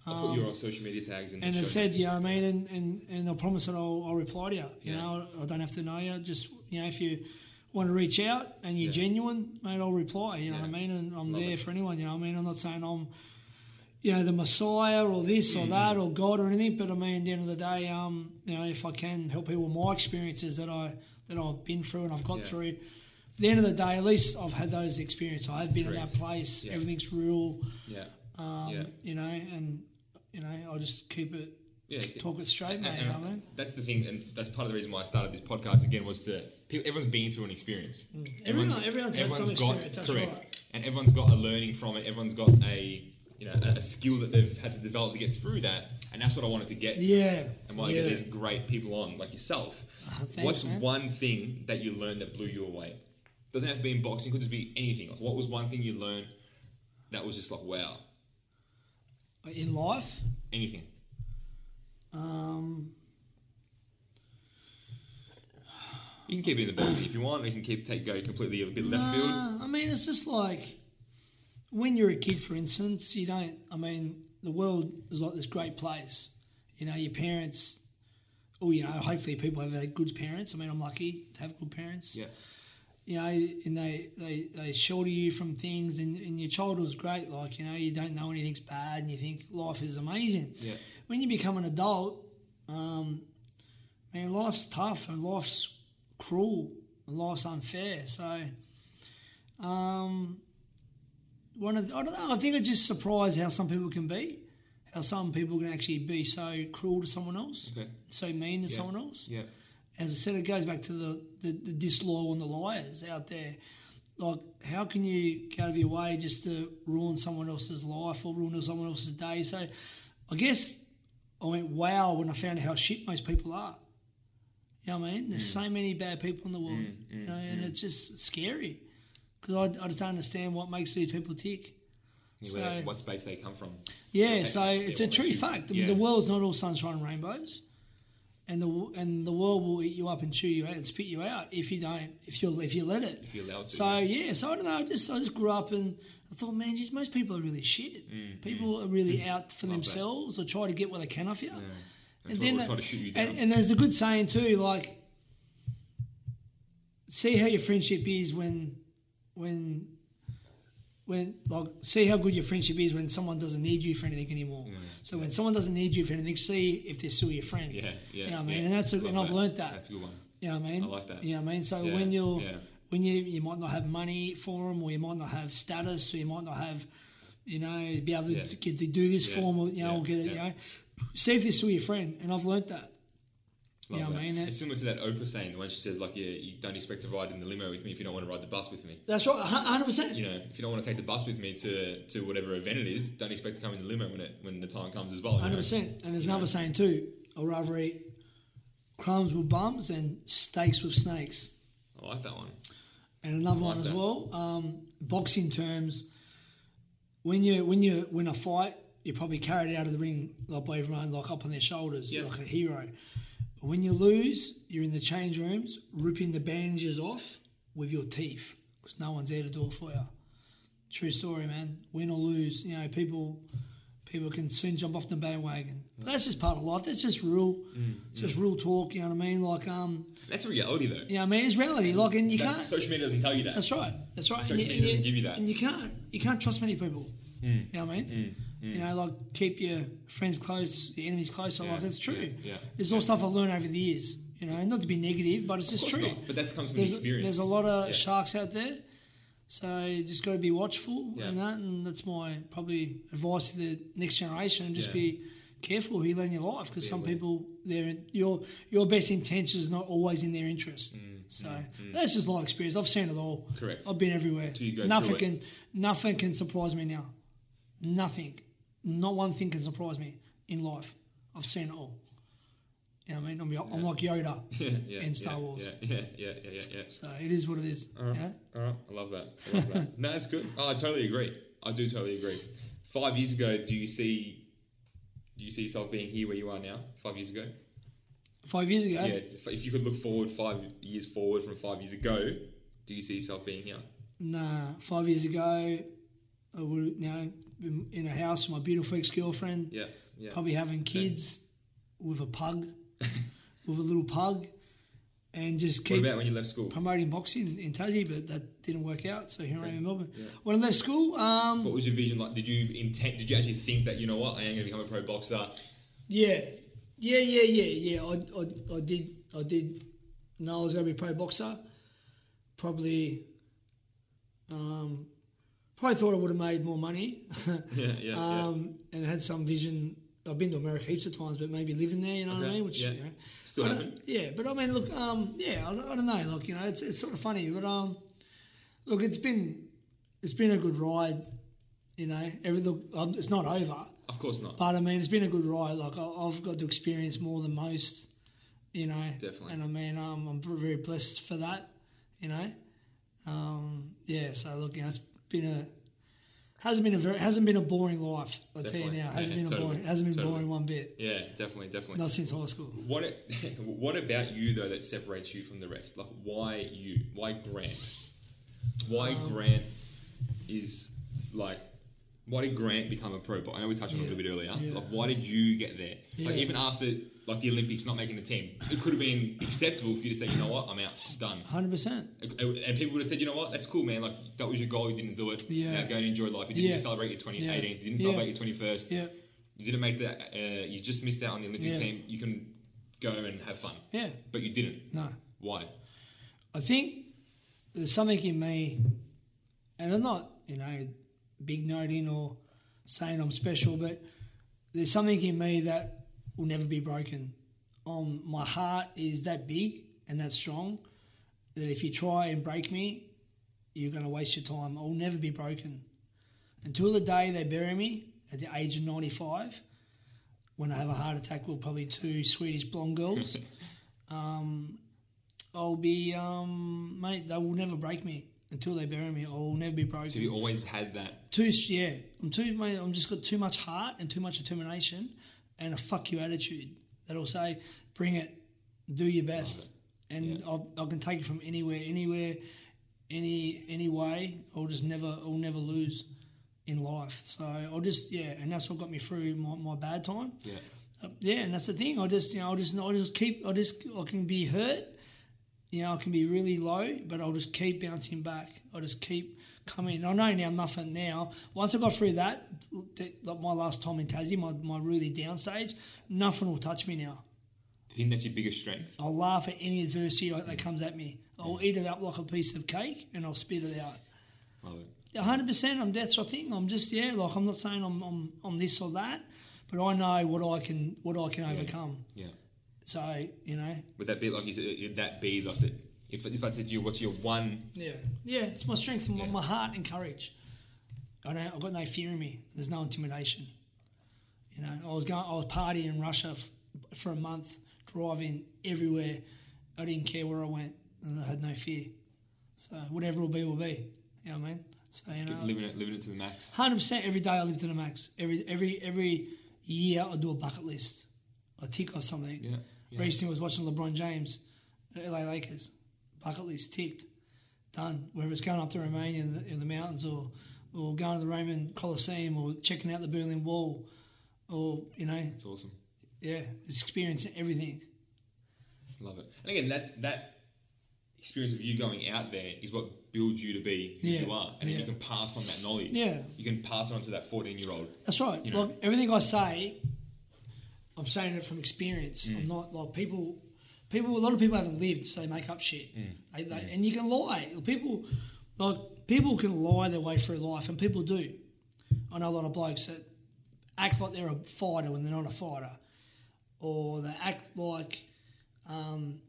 I'll put your social media tags in. And I said, yeah, I mean, and I promise that I'll reply to you. You know, I don't have to know you. Just, you know, if you want to reach out and you're genuine, mate, I'll reply. You know what I mean? And I'm there for anyone. You know what I mean? I'm not saying I'm, you know, the Messiah or this or that or God or anything. But I mean, at the end of the day, you know, if I can help people with my experiences that I've been through and I've got through, at the end of the day, at least I've had those experiences. I have been in that place. Yeah. Everything's real. Yeah. You know, and you know, I'll just keep it, talk it straight, mate. You know what I mean? That's the thing, and that's part of the reason why I started this podcast again was to everyone's been through an experience. Everyone's had some experience. That's correct, right. And everyone's got a learning from it. Everyone's got a skill that they've had to develop to get through that, and that's what I wanted to get. Yeah, and why I get these great people on like yourself. Thanks, what's one thing that you learned that blew you away? Doesn't have to be in boxing. Could just be anything. Like, what was one thing you learned that was just like wow? In life? Anything. You can keep it in the boxing if you want. You can go completely a bit left field. I mean, it's just like when you're a kid, for instance, you don't... I mean, the world is like this great place. You know, your parents... Or, you know, hopefully people have had good parents. I mean, I'm lucky to have good parents. Yeah. You know, and they shelter you from things, and your childhood's great. Like, you know, you don't know anything's bad, and you think life is amazing. Yeah. When you become an adult, man, life's tough and life's cruel and life's unfair. So, I don't know. I think I'm just surprised how some people can be, how some people can actually be so cruel to someone else, so mean to someone else. Yeah. As I said, it goes back to the disloyal and the liars out there. Like, how can you go out of your way just to ruin someone else's life or ruin someone else's day? So I guess I went, wow, when I found out how shit most people are. You know what I mean? There's so many bad people in the world. You know, and it's just scary because I just don't understand what makes these people tick. So, what space they come from. Yeah, so it's a true fact. I mean, the world's not all sunshine and rainbows. And the world will eat you up and chew you out and spit you out if you let it. So I don't know. I just grew up and I thought, man, geez, most people are really shit. People are really out for themselves or try to get what they can off you. Yeah. And then try to shoot you down. And there's a good saying too, like, see how your friendship is when see how good your friendship is when someone doesn't need you for anything anymore. Yeah, so when someone doesn't need you for anything, see if they're still your friend. Yeah. You know what I mean? And I've learnt that. That's a good one. You know what I mean? I like that. You know what I mean? So when you might not have money for them, or you might not have status, or you might not have, you know, be able to get to do this for them, or, you know, or get it, you know, see if they're still your friend. And I've learnt that. Yeah, I mean, it's similar to that Oprah saying when she says, like, yeah, you don't expect to ride in the limo with me if you don't want to ride the bus with me. That's right, 100%. You know, if you don't want to take the bus with me to whatever event it is, don't expect to come in the limo when the time comes as well. 100%. You know? And there's another saying too, I'd rather eat crumbs with bums and steaks with snakes. I like that one. And another one as well, boxing terms, when you win a fight, you're probably carried out of the ring like by everyone, like up on their shoulders, like a hero. When you lose, you're in the change rooms ripping the bandages off with your teeth because no one's there to do it for you. True story, man. Win or lose, you know, people can soon jump off the bandwagon. But that's just part of life. That's just real, real talk. You know what I mean? Like, that's reality, though. Yeah, you know I mean, it's reality. Like, and you can't. Social media doesn't tell you that. That's right. Social media doesn't give you that, and you can't trust many people. You know what I mean? You know, like, keep your friends close, your enemies closer. Like, that's true. Yeah. There's all stuff I've learned over the years. You know, not to be negative, but it's just true. Not, but that comes from experience. There's a lot of sharks out there, so you just got to be watchful and that. And that's my probably advice to the next generation: just be careful who you let in your life, because some people, your best intentions is not always in their interest. So that's just life experience. I've seen it all. Correct. I've been everywhere. So you go nothing can surprise me now. Nothing. Not one thing can surprise me in life. I've seen it all. You know what I mean? I'm like Yoda in Star Wars. Yeah. So it is what it is. All right. You know? All right. I love that. No, it's good. Oh, I totally agree. I do totally agree. 5 years ago, do you see yourself being here where you are now? 5 years ago? 5 years ago? Yeah, if you could look forward 5 years forward from 5 years ago, do you see yourself being here? Nah, 5 years ago, I would, you know, been in a house with my beautiful ex-girlfriend, probably having kids with a pug, with a little pug, and just keep... What about when you left school? Promoting boxing in Tassie, but that didn't work out, so here I am in Melbourne. Yeah. When I left school... what was your vision like? Did you actually think that, you know what, I am going to become a pro boxer? Yeah. I did know I was going to be a pro boxer. Probably thought I would have made more money. And had some vision. I've been to America heaps of times, but maybe living there, you know what I mean? Which, you know, still haven't. Yeah, but I mean, look, I don't know. Look, you know, it's sort of funny, but look, it's been a good ride. You know, it's not over. Of course not. But I mean, it's been a good ride. Like I've got to experience more than most. You know, definitely. And I mean, I'm very blessed for that. You know, So look, you know, hasn't been a boring life. I tell you now, hasn't been boring one bit. Yeah, definitely. Not since high school. What about you though that separates you from the rest? Like why you? Why Grant? Why Grant is like? Why did Grant become a pro? But I know we touched on it a little bit earlier. Yeah. Like why did you get there? Yeah. Like even after like the Olympics, not making the team, it could have been acceptable for you to say, you know what, I'm out, done. 100%. And people would have said, you know what, that's cool, man. Like that was your goal, you didn't do it. Yeah. Now go and enjoy life. You didn't celebrate your 2018. You didn't celebrate your 21st. Yeah. You didn't make that. You just missed out on the Olympic team. You can go and have fun. Yeah. But you didn't. No. Why? I think there's something in me, and I'm not, you know, big noting or saying I'm special, but there's something in me that will never be broken. My heart is that big and that strong that if you try and break me, you're going to waste your time. I'll never be broken. Until the day they bury me at the age of 95, when I have a heart attack with probably two Swedish blonde girls, I'll be, mate, they will never break me. Until they bury me, I will never be broken. So you always had that? I'm just got too much heart and too much determination and a fuck you attitude that'll say, bring it, do your best. I can take it from anywhere, any way. I'll never lose in life. So I'll just, and that's what got me through my bad time. Yeah. And that's the thing. I just, you know, I can be hurt. You know, I can be really low, but I'll just keep bouncing back. I'll just keep coming. I know now nothing now. Once I got through that, my last time in Tassie, my really down stage, nothing will touch me now. Do you think that's your biggest strength? I'll laugh at any adversity that comes at me. I'll eat it up like a piece of cake and I'll spit it out. Love it. 100%, that's what I think. I'm just, like I'm not saying I'm this or that, but I know what I can overcome. Yeah. So, you know... Would that be, like you said, if I said to you, what's your one... Yeah, it's my strength, and my heart and courage. I've got no fear in me. There's no intimidation. You know, I was partying in Russia for a month, driving everywhere. I didn't care where I went, and I had no fear. So, whatever will be. You know what I mean? So, you know... Living it to the max. 100%, every day I live to the max. Every year I do a bucket list. I tick off something. Recently I was watching LeBron James, LA Lakers, bucket list ticked, done. Whether it's going up to Romania in the mountains or going to the Roman Colosseum or checking out the Berlin Wall or, you know. It's awesome. Yeah, it's experiencing everything. Love it. And again, that experience of you going out there is what builds you to be who you are. And you can pass on that knowledge. Yeah. You can pass it on to that 14-year-old. That's right. You know? Like everything I say... I'm saying it from experience. I'm not like people. A lot of people haven't lived, so they make up shit. And you can lie. People can lie their way through life, and people do. I know a lot of blokes that act like they're a fighter when they're not a fighter, or they act like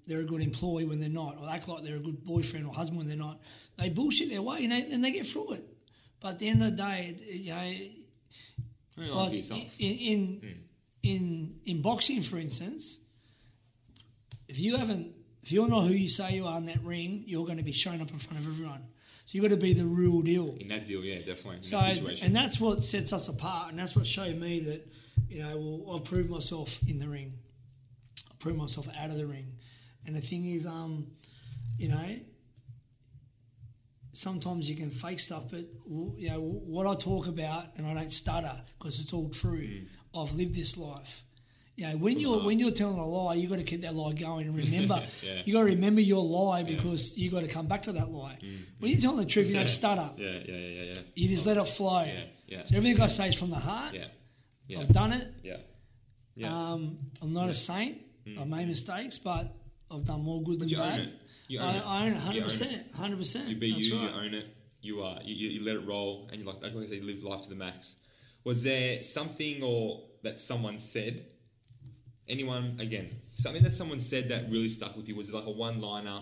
they're a good employee when they're not, or they act like they're a good boyfriend or husband when they're not. They bullshit their way, and they get through it. But at the end of the day, you know, like in boxing, for instance, if you're not who you say you are in that ring, you're going to be shown up in front of everyone. So you've got to be the real deal. In that deal, yeah, definitely. So, and that's what sets us apart, and that's what showed me that, you know, well, I've proved myself in the ring. I prove myself out of the ring. And the thing is, you know, sometimes you can fake stuff, but you know what I talk about, and I don't stutter because it's all true. Mm. I've lived this life. You know, when you're telling a lie, you got to keep that lie going, and remember, you got to remember your lie, because you got to come back to that lie. Mm. When you're telling the truth, you don't stutter. Yeah. You just let it flow. Yeah. So everything I say is from the heart. Yeah. I've done it. Yeah. I'm not a saint. I've made mistakes, but I've done more good than bad. I own it 100%. 100%. You be you. Right. You own it. You are. You let it roll, and you like I said, you live life to the max. Was there something or that someone said? Anyone again? Something that someone said that really stuck with you? Was it like a one-liner,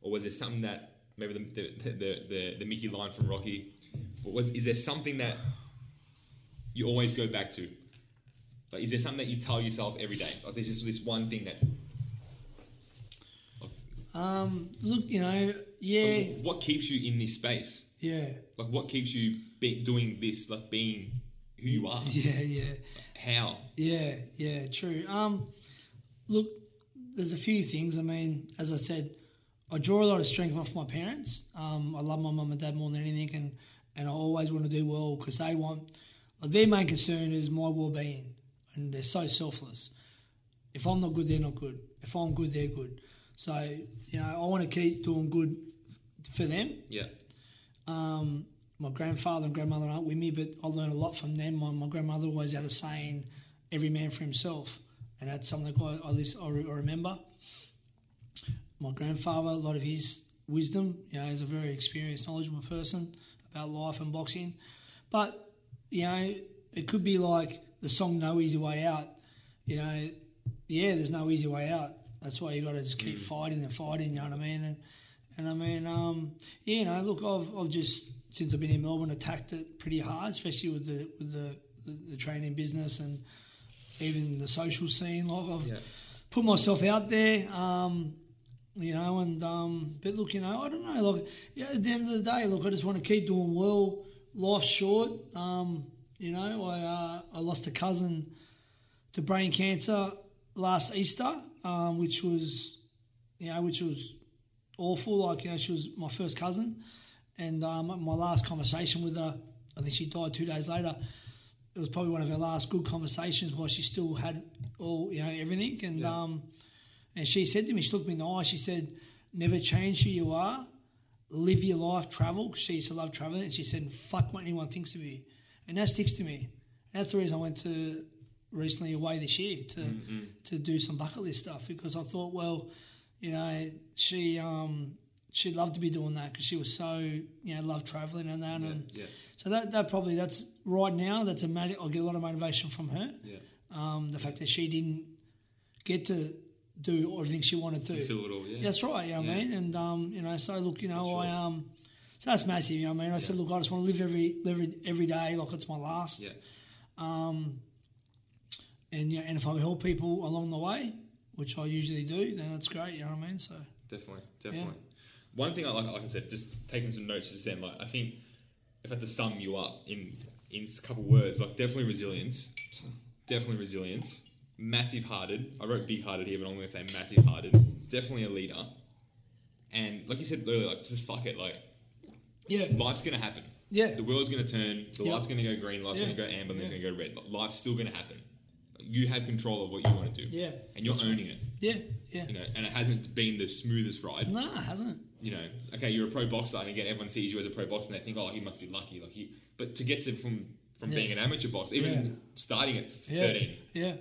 or was there something that maybe the Mickey line from Rocky? Is there something that you always go back to? Like, is there something that you tell yourself every day? Like, there's just this one thing that. Look, you know, what keeps you in this space? Yeah. Like, what keeps you doing this? Like, being who you are. Yeah. How? Yeah. True. Look, there's a few things. I mean, as I said, I draw a lot of strength off my parents. I love my mum and dad more than anything, and I always want to do well because they want. Their main concern is my well-being, and they're so selfless. If I'm not good, they're not good. If I'm good, they're good. So, you know, I want to keep doing good for them. Yeah. My grandfather and grandmother aren't with me, but I learned a lot from them. My grandmother always had a saying, every man for himself. And that's something that I remember. My grandfather, a lot of his wisdom, you know, he's a very experienced, knowledgeable person about life and boxing. But, you know, it could be like the song No Easy Way Out. You know, there's no easy way out. That's why you got to just keep fighting, you know what I mean? And I mean, you know, look, I've just, since I've been in Melbourne, attacked it pretty hard, especially with the training business and even the social scene. Like, I've put myself out there, you know, and but look, you know, I don't know. Like, at the end of the day, look, I just want to keep doing well. Life's short. You know, I lost a cousin to brain cancer last Easter. Which was awful. Like, you know, she was my first cousin, and my last conversation with her, I think she died 2 days later. It was probably one of her last good conversations while she still had all, you know, everything. And and she said to me, she looked me in the eye. She said, "Never change who you are. Live your life. Travel." Because she used to love traveling, and she said, "Fuck what anyone thinks of you," and that sticks to me. And that's the reason I went to. Recently away this year to do some bucket list stuff, because I thought, well, you know, she'd love to be doing that because she was so, you know, loved travelling and that. So that probably, that's right now, that's I get a lot of motivation from her. Yeah. The fact that she didn't get to do everything she wanted to. You feel it all, yeah. That's right, you know what I mean? And, you know, so look, you know, that's so that's massive, you know what I mean? I said, look, I just want to live every day like it's my last. Yeah. And yeah, and if I help people along the way, which I usually do, then that's great. You know what I mean? So definitely. Yeah. One thing I like I said, just taking some notes just then. Like, I think if I had to sum you up in a couple words, like definitely resilience, massive-hearted. I wrote big-hearted here, but I'm going to say massive-hearted. Definitely a leader, and like you said earlier, like just fuck it. Like, life's going to happen. Yeah, the world's going to turn. The light's going to go green. Light's going to go amber. And then it's going to go red. Like, life's still going to happen. You have control of what you want to do. Yeah. And you're owning it. Yeah. You know, and it hasn't been the smoothest ride. No, it hasn't. You know, okay, you're a pro boxer, and again, everyone sees you as a pro boxer, and they think, oh, he must be lucky. Like, he, but to get to from being an amateur boxer, even starting at 13. Yeah.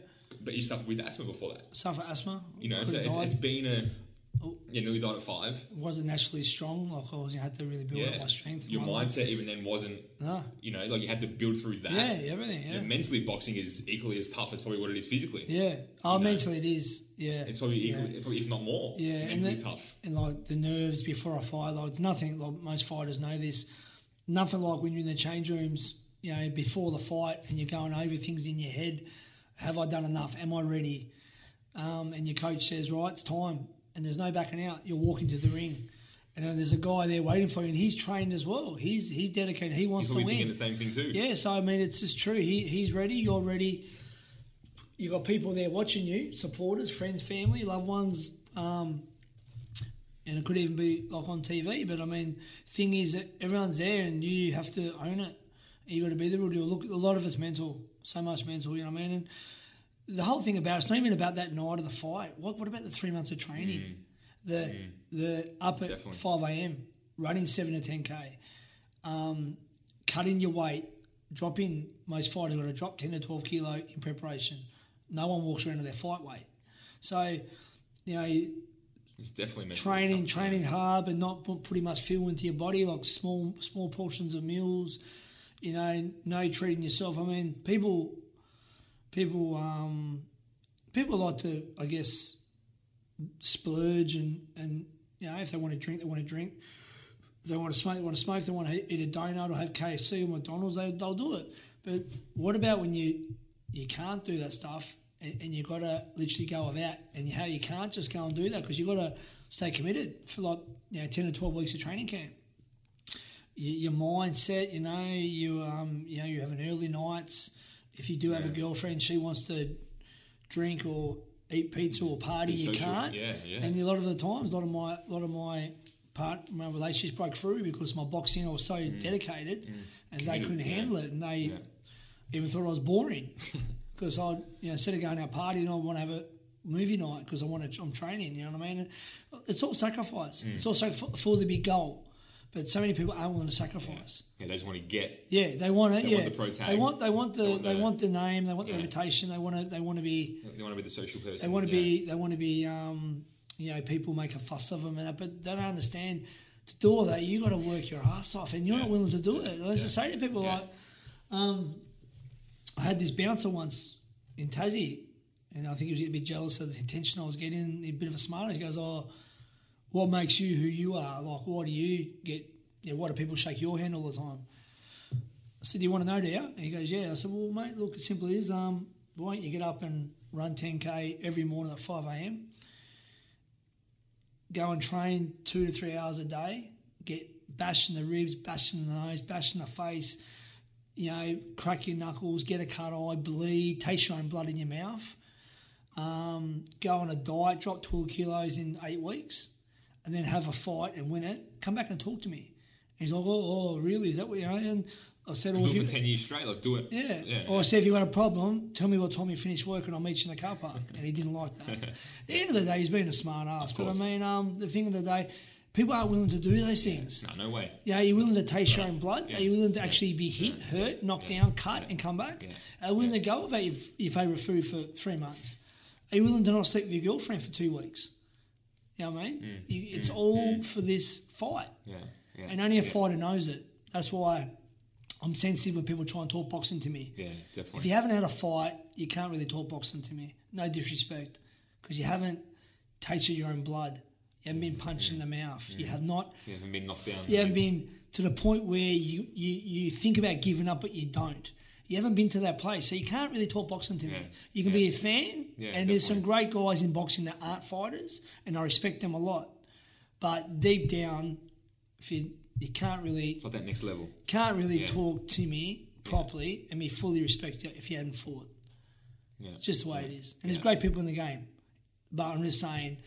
But you suffered with asthma before that. Suffered asthma. You know, so it's been a... You nearly died at 5. Wasn't naturally strong. Like, I had to really build up my strength. Your mindset even then wasn't. No. You know, like, you had to build through that. Yeah, everything. Yeah. You know, mentally, boxing is equally as tough as probably what it is physically. Yeah. Oh, mentally it is. Yeah. It's probably equally, if not more. Yeah. Mentally tough. And like the nerves before a fight, like it's nothing. Like most fighters know this. Nothing like when you're in the change rooms, you know, before the fight, and you're going over things in your head. Have I done enough? Am I ready? And your coach says, right, it's time. And there's no backing out. You're walking to the ring, and then there's a guy there waiting for you, and he's trained as well. He's dedicated. He wants to win. He's probably thinking the same thing too. Yeah, so I mean, it's just true. He's ready. You're ready. you've got people there watching you, supporters, friends, family, loved ones, and it could even be like on TV. But I mean, thing is that everyone's there and you have to own it. You got to be the real deal. Look, a lot of it's mental, so much mental, you know what I mean? And the whole thing about it's not even about that night of the fight. What about the 3 months of training? The up at 5am, running 7 to 10K, cutting your weight, dropping, most fighters got to drop 10 to 12 kilo in preparation. No one walks around to their fight weight. So, you know, it's definitely training hard and not putting much fuel into your body, like small portions of meals, you know, no treating yourself. I mean, people like to, I guess, splurge and you know, if they want to drink, they want to drink. If they want to smoke, they want to smoke. If they want to eat a donut or have KFC or McDonald's, they'll do it. But what about when you can't do that stuff and you've got to literally go without, and how you can't just go and do that because you've got to stay committed for, like, you know, 10 or 12 weeks of training camp. Your mindset, you know, you have an early nights. If you do have a girlfriend, she wants to drink or eat pizza or party, you can't. And a lot of the times, my relationships broke through because my boxing, I was so dedicated and they couldn't handle it, and they even thought I was boring because I, you know, instead of going to a party, and I want to have a movie night because I'm training. You know what I mean? And it's all sacrifice. It's also for the big goal, but so many people aren't willing to sacrifice. Yeah, they just want to get. Yeah, they want it. They want the pro tag. They want the name. They want the reputation. They want to be the social person. They want to be. They want to be. You know, people make a fuss of them, but they don't understand to do all that. You got to work your ass off, and you're not willing to do it. Let's just say to people like, I had this bouncer once in Tassie, and I think he was a bit jealous of the attention I was getting. A bit of a smart. He goes, "Oh, what makes you who you are? Like, why do you get? You know, why do people shake your hand all the time?" I said, "Do you want to know, dear?" And he goes, "Yeah." I said, "Well, mate, look, as simple as why don't you get up and run 10K every morning at 5am? Go and train 2 to 3 hours a day, get bashed in the ribs, bashed in the nose, bashed in the face, you know, crack your knuckles, get a cut eye, bleed, taste your own blood in your mouth, go on a diet, drop 12 kilos in 8 weeks, and then have a fight and win it. Come back and talk to me." And he's like, oh, really? Is that what you're doing? I said, well, do it for 10 years straight, like, do it. Yeah. Or I said, if you've got a problem, tell me what time you finish work and I'll meet you in the car park. And he didn't like that. At the end of the day, he's being a smart ass. But I mean, the thing of the day, people aren't willing to do those things. No way. Yeah, are you willing to taste your own blood? Yeah. Are you willing to actually be hit, hurt, knocked down, cut, and come back? Yeah. Are you willing to go without your favourite food for 3 months? Are you willing to not sleep with your girlfriend for 2 weeks? You know what I mean? It's all for this fight. Yeah. And only a fighter knows it. That's why I'm sensitive when people try and talk boxing to me. Yeah, definitely. If you haven't had a fight, you can't really talk boxing to me. No disrespect, because you haven't tasted your own blood. You haven't been punched in the mouth. You have not. You haven't been knocked down. You haven't been to the point where you think about giving up, but you don't. You haven't been to that place, so you can't really talk boxing to me. You can be a fan, and there's some great guys in boxing that aren't fighters, and I respect them a lot. But deep down, if you can't really... It's like that next level. Can't really talk to me properly and be fully respected if you hadn't fought. Yeah. It's just the way it is. And there's great people in the game. But I'm just saying,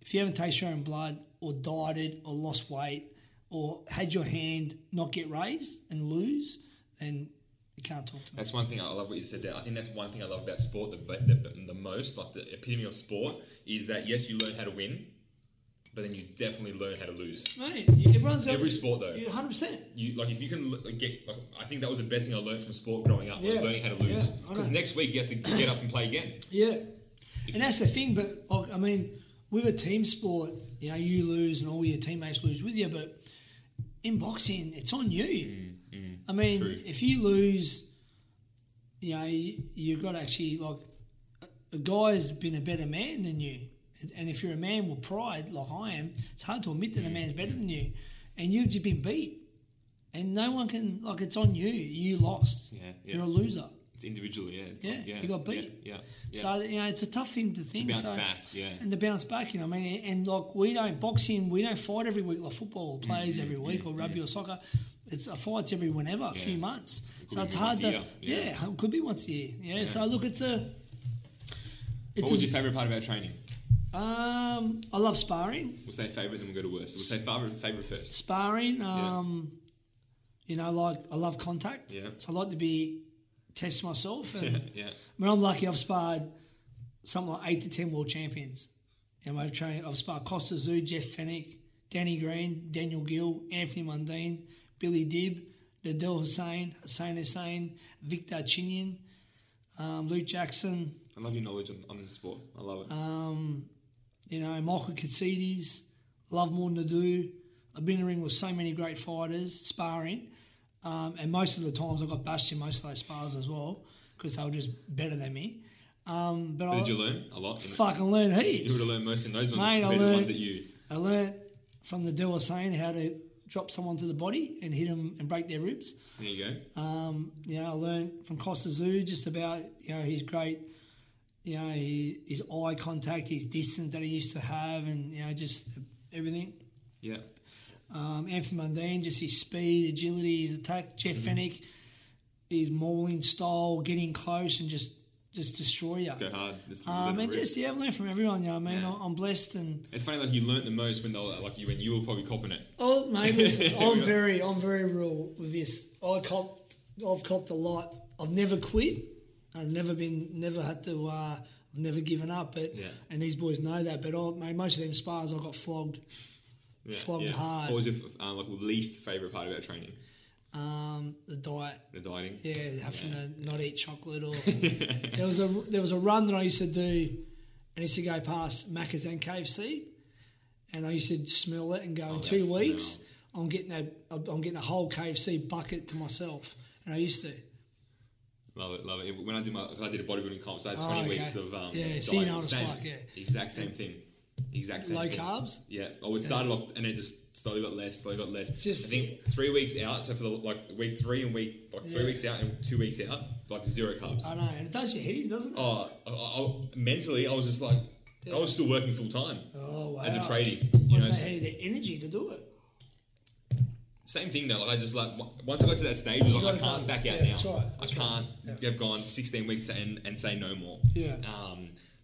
if you haven't tasted your own blood or dieted or lost weight or had your hand not get raised and lose, then you can't talk to me. That's one thing I love what you said there. I think that's one thing I love about sport the most, like the epitome of sport, is that, yes, you learn how to win, but then you definitely learn how to lose. Mate, everyone's every sport though. 100%. You like if you can get. Like, I think that was the best thing I learned from sport growing up. Yeah. Like learning how to lose. Because next week you have to get up and play again. Yeah, and that's the thing. But I mean, with a team sport, you know, you lose and all your teammates lose with you. But in boxing, it's on you. I mean, true. If you lose, you know, you've got to actually like a guy's been a better man than you. And if you're a man with pride, like I am, it's hard to admit that a man's better than you. And you've just been beat. And no one can, like, it's on you. You lost. Yeah. You're a loser. It's individual, Yeah. You got beat. Yeah. So, you know, it's a tough thing to think. To bounce back, And to bounce back, you know, I mean, and like we don't fight every week like football players every week or rugby or soccer. It's a fight's every whenever, a few months. It could be once a year. Yeah, it could be once a year. Yeah, so look, it's a... What was your favourite part about training? I love sparring. We'll say favourite, then we'll go to worst. We'll say favourite first. Sparring. You know, like I love contact. Yeah. So I like to test myself. And yeah. I mean, I'm lucky. I've sparred something like 8 to 10 world champions. And I've sparred Kostya Tszyu, Jeff Fenech, Danny Green, Daniel Gill, Anthony Mundine, Billy Dibb, Nedal Hussein, Hussein, Victor Chinian, Luke Jackson. I love your knowledge on the sport. I love it. You know, Michael Katsidis, love more than I do. I've been in the ring with so many great fighters, sparring. And most of the times I got bashed in most of those spars as well because they were just better than me. But did you learn a lot? Fucking learned heaps. You would have learned most in those ones. Mate, I learned from the Del Hussein how to drop someone to the body and hit them and break their ribs. There you go. I learned from Kostya Tszyu just about, you know, his great... You know, his eye contact, his distance that he used to have, and, you know, just everything. Yeah. Anthony Mundine, just his speed, agility, his attack. Jeff Fenech, his mauling style, getting close and just destroy you. Just go hard. I've learned from everyone, you know what I mean? Yeah. I'm blessed. And it's funny, like, you learnt the most when you were probably copping it. Oh, mate, listen, I'm very real with this. I've copped a lot. I've never quit. I've never given up, but and these boys know that. But most of them spars, I got flogged hard. What was your least favourite part of our training? The diet. The dieting. Yeah, having to not eat chocolate or there was a run that I used to do, and I used to go past Macca's and KFC, and I used to smell it and go, in 2 weeks I'm getting a whole KFC bucket to myself, and I used to. Love it. When I did a bodybuilding comp, so I had 20 weeks of diet. So you know what it's like, Exact same thing. Low carbs? Yeah. Oh, it started off and it just slowly got less. Just, I think 3 weeks out, so for week 3 and 3 weeks out and 2 weeks out, zero carbs. I know, and it does your head in, doesn't it? Oh, mentally, I was just like, I was still working full time. Oh, wow. As a tradie. I had the energy to do it. Same thing though, once I got to that stage, I can't back out now. I can't have gone 16 weeks and say no more. Yeah.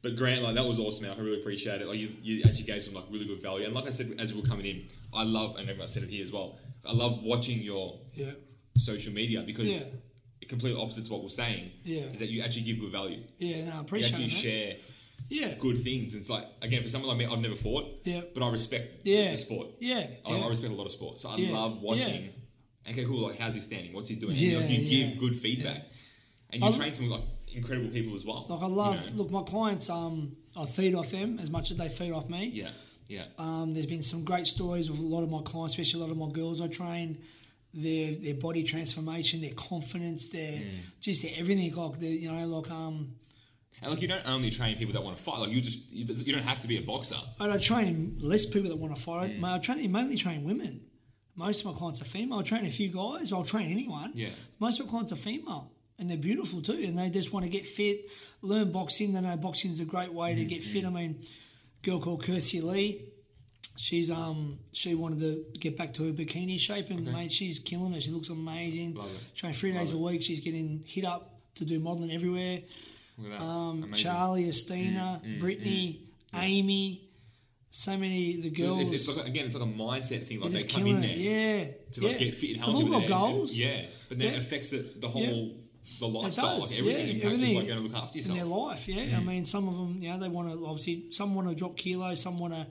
But Grant, that was awesome. I really appreciate it. You actually gave some really good value. And like I said, as we were coming in, and everyone said it here as well, I love watching your social media because it completely opposite to what we're saying. Yeah. Is that you actually give good value. Yeah, no, I appreciate that. You actually share good things. It's again, for someone like me, I've never fought, but I respect the sport. Yeah. I respect a lot of sport. So I love watching. Yeah. Okay, cool. How's he standing? What's he doing? Yeah, and give good feedback. Yeah. And you train some incredible people as well. I love, my clients, I feed off them as much as they feed off me. Yeah. Yeah. There's been some great stories with a lot of my clients, especially a lot of my girls I train. Their body transformation, their confidence, just their everything. And you don't only train people that want to fight. You don't have to be a boxer. I train less people that want to fight. Yeah. I mainly train women. Most of my clients are female. I train a few guys. I'll train anyone. Yeah. Most of my clients are female, and they're beautiful too. And they just want to get fit, learn boxing. They know boxing's a great way to get fit. I mean, a girl called Kostya Lee. She's she wanted to get back to her bikini shape, and mate, she's killing it. She looks amazing. Love it. Train 3 days a week. She's getting hit up to do modelling everywhere. Charlie, Estina, Brittany, Amy, so many the girls. So it's a mindset thing. They come in there, to get fit and healthy. They've all got goals, but then it affects the lifestyle. It does. Everything impacts you, going to look after yourself in their life. Yeah, I mean, some of them, they want to obviously. Some want to drop kilos. Some want to,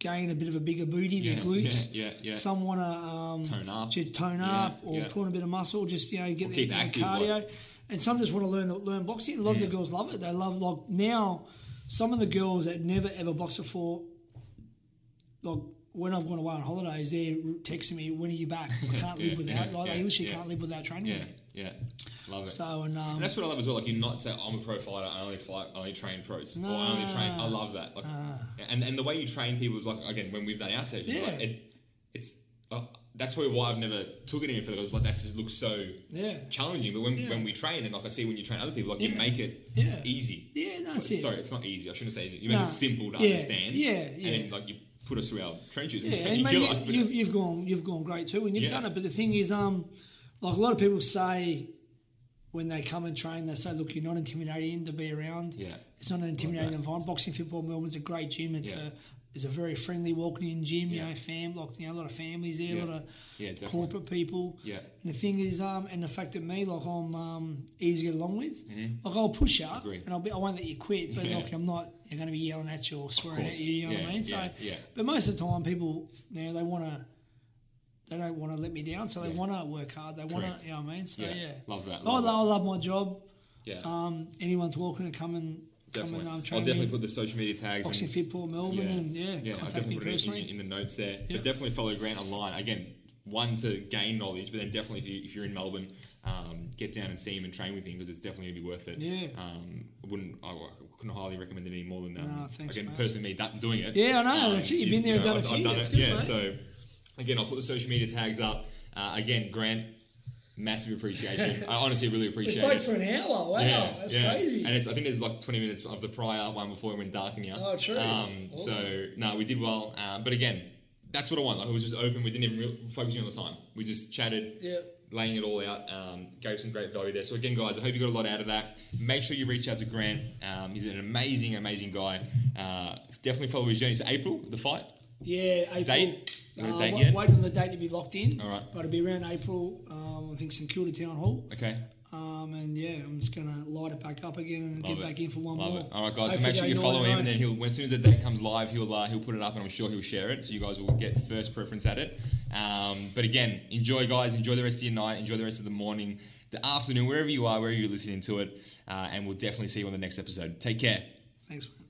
gain a bit of a bigger booty, their glutes. Yeah. Some want to tone up, or put on a bit of muscle. Just get their cardio. And some just want to learn boxing. A lot of the girls love it. They love now. Some of the girls that never ever boxed before, when I've gone away on holidays, they're texting me, "When are you back? I can't live without." I literally can't live without training. Yeah, love it. So and that's what I love as well. You're not saying, "I'm a pro fighter. I only train pros." No, or I only train. I love that. And the way you train people is again when we've done our sessions. Yeah. It's. That's probably why I've never took it in for that. That just looks so challenging. But when we train, and I see when you train other people, you make it easy. Yeah, that's it. Sorry, it's not easy. I shouldn't say easy. You make it simple to understand. Yeah. And then, you put us through our trenches and you kill us. But you've gone great too, and you've done it. But the thing is, a lot of people say, when they come and train, they say, look, you're not intimidating to be around. Yeah. It's not an intimidating environment. Boxing Football Melbourne's a great gym. It's a very friendly, welcoming gym. Yeah. You know, a lot of families there, a lot of corporate people. Yeah. And the thing is, and the fact that me, like, I'm easy to get along with. Mm-hmm. Like, I'll push you, and I won't let you quit. But like, I'm not going to be yelling at you or swearing at you. You know what I mean? So, but most of the time, people, you know, they don't want to let me down, so they want to work hard. They want to, you know what I mean? So, love that. I love my job. Yeah. Anyone's welcome to come and train. I'll definitely put the social media tags. Boxing Football Melbourne and contact I'll definitely put personally. It in the notes there. Yep. But definitely follow Grant online. Again, one, to gain knowledge, but then definitely if you're in Melbourne, get down and see him and train with him, because it's definitely going to be worth it. Yeah. I couldn't highly recommend it any more than that. Personally, me doing it. Yeah, I know. That's it. You've been there and done a few. I've done it. Good, yeah, mate. So... Again, I'll put the social media tags up. Again, Grant, massive appreciation. I honestly really appreciate it. We spoke for an hour. Wow, that's crazy. And I think there's like 20 minutes of the prior one before we went dark in here. Oh, true. Awesome. So, no, we did well. But again, that's what I want. Like, it was just open. We didn't even focus on the time. We just chatted, laying it all out, gave some great value there. So, again, guys, I hope you got a lot out of that. Make sure you reach out to Grant. He's an amazing, amazing guy. Definitely follow his journey. So, April, the fight? Yeah, April. Date? Waiting on the date to be locked in. All right. But it'll be around April, I think St Kilda Town Hall. Okay. And I'm just going to light it back up again and back in for one more. Love it. All right, guys, so make sure you follow him, and then as soon as the date comes live, he'll put it up, and I'm sure he'll share it, so you guys will get first preference at it. But again, enjoy, guys. Enjoy the rest of your night. Enjoy the rest of the morning, the afternoon, wherever you are, wherever you're listening to it. And we'll definitely see you on the next episode. Take care. Thanks, man.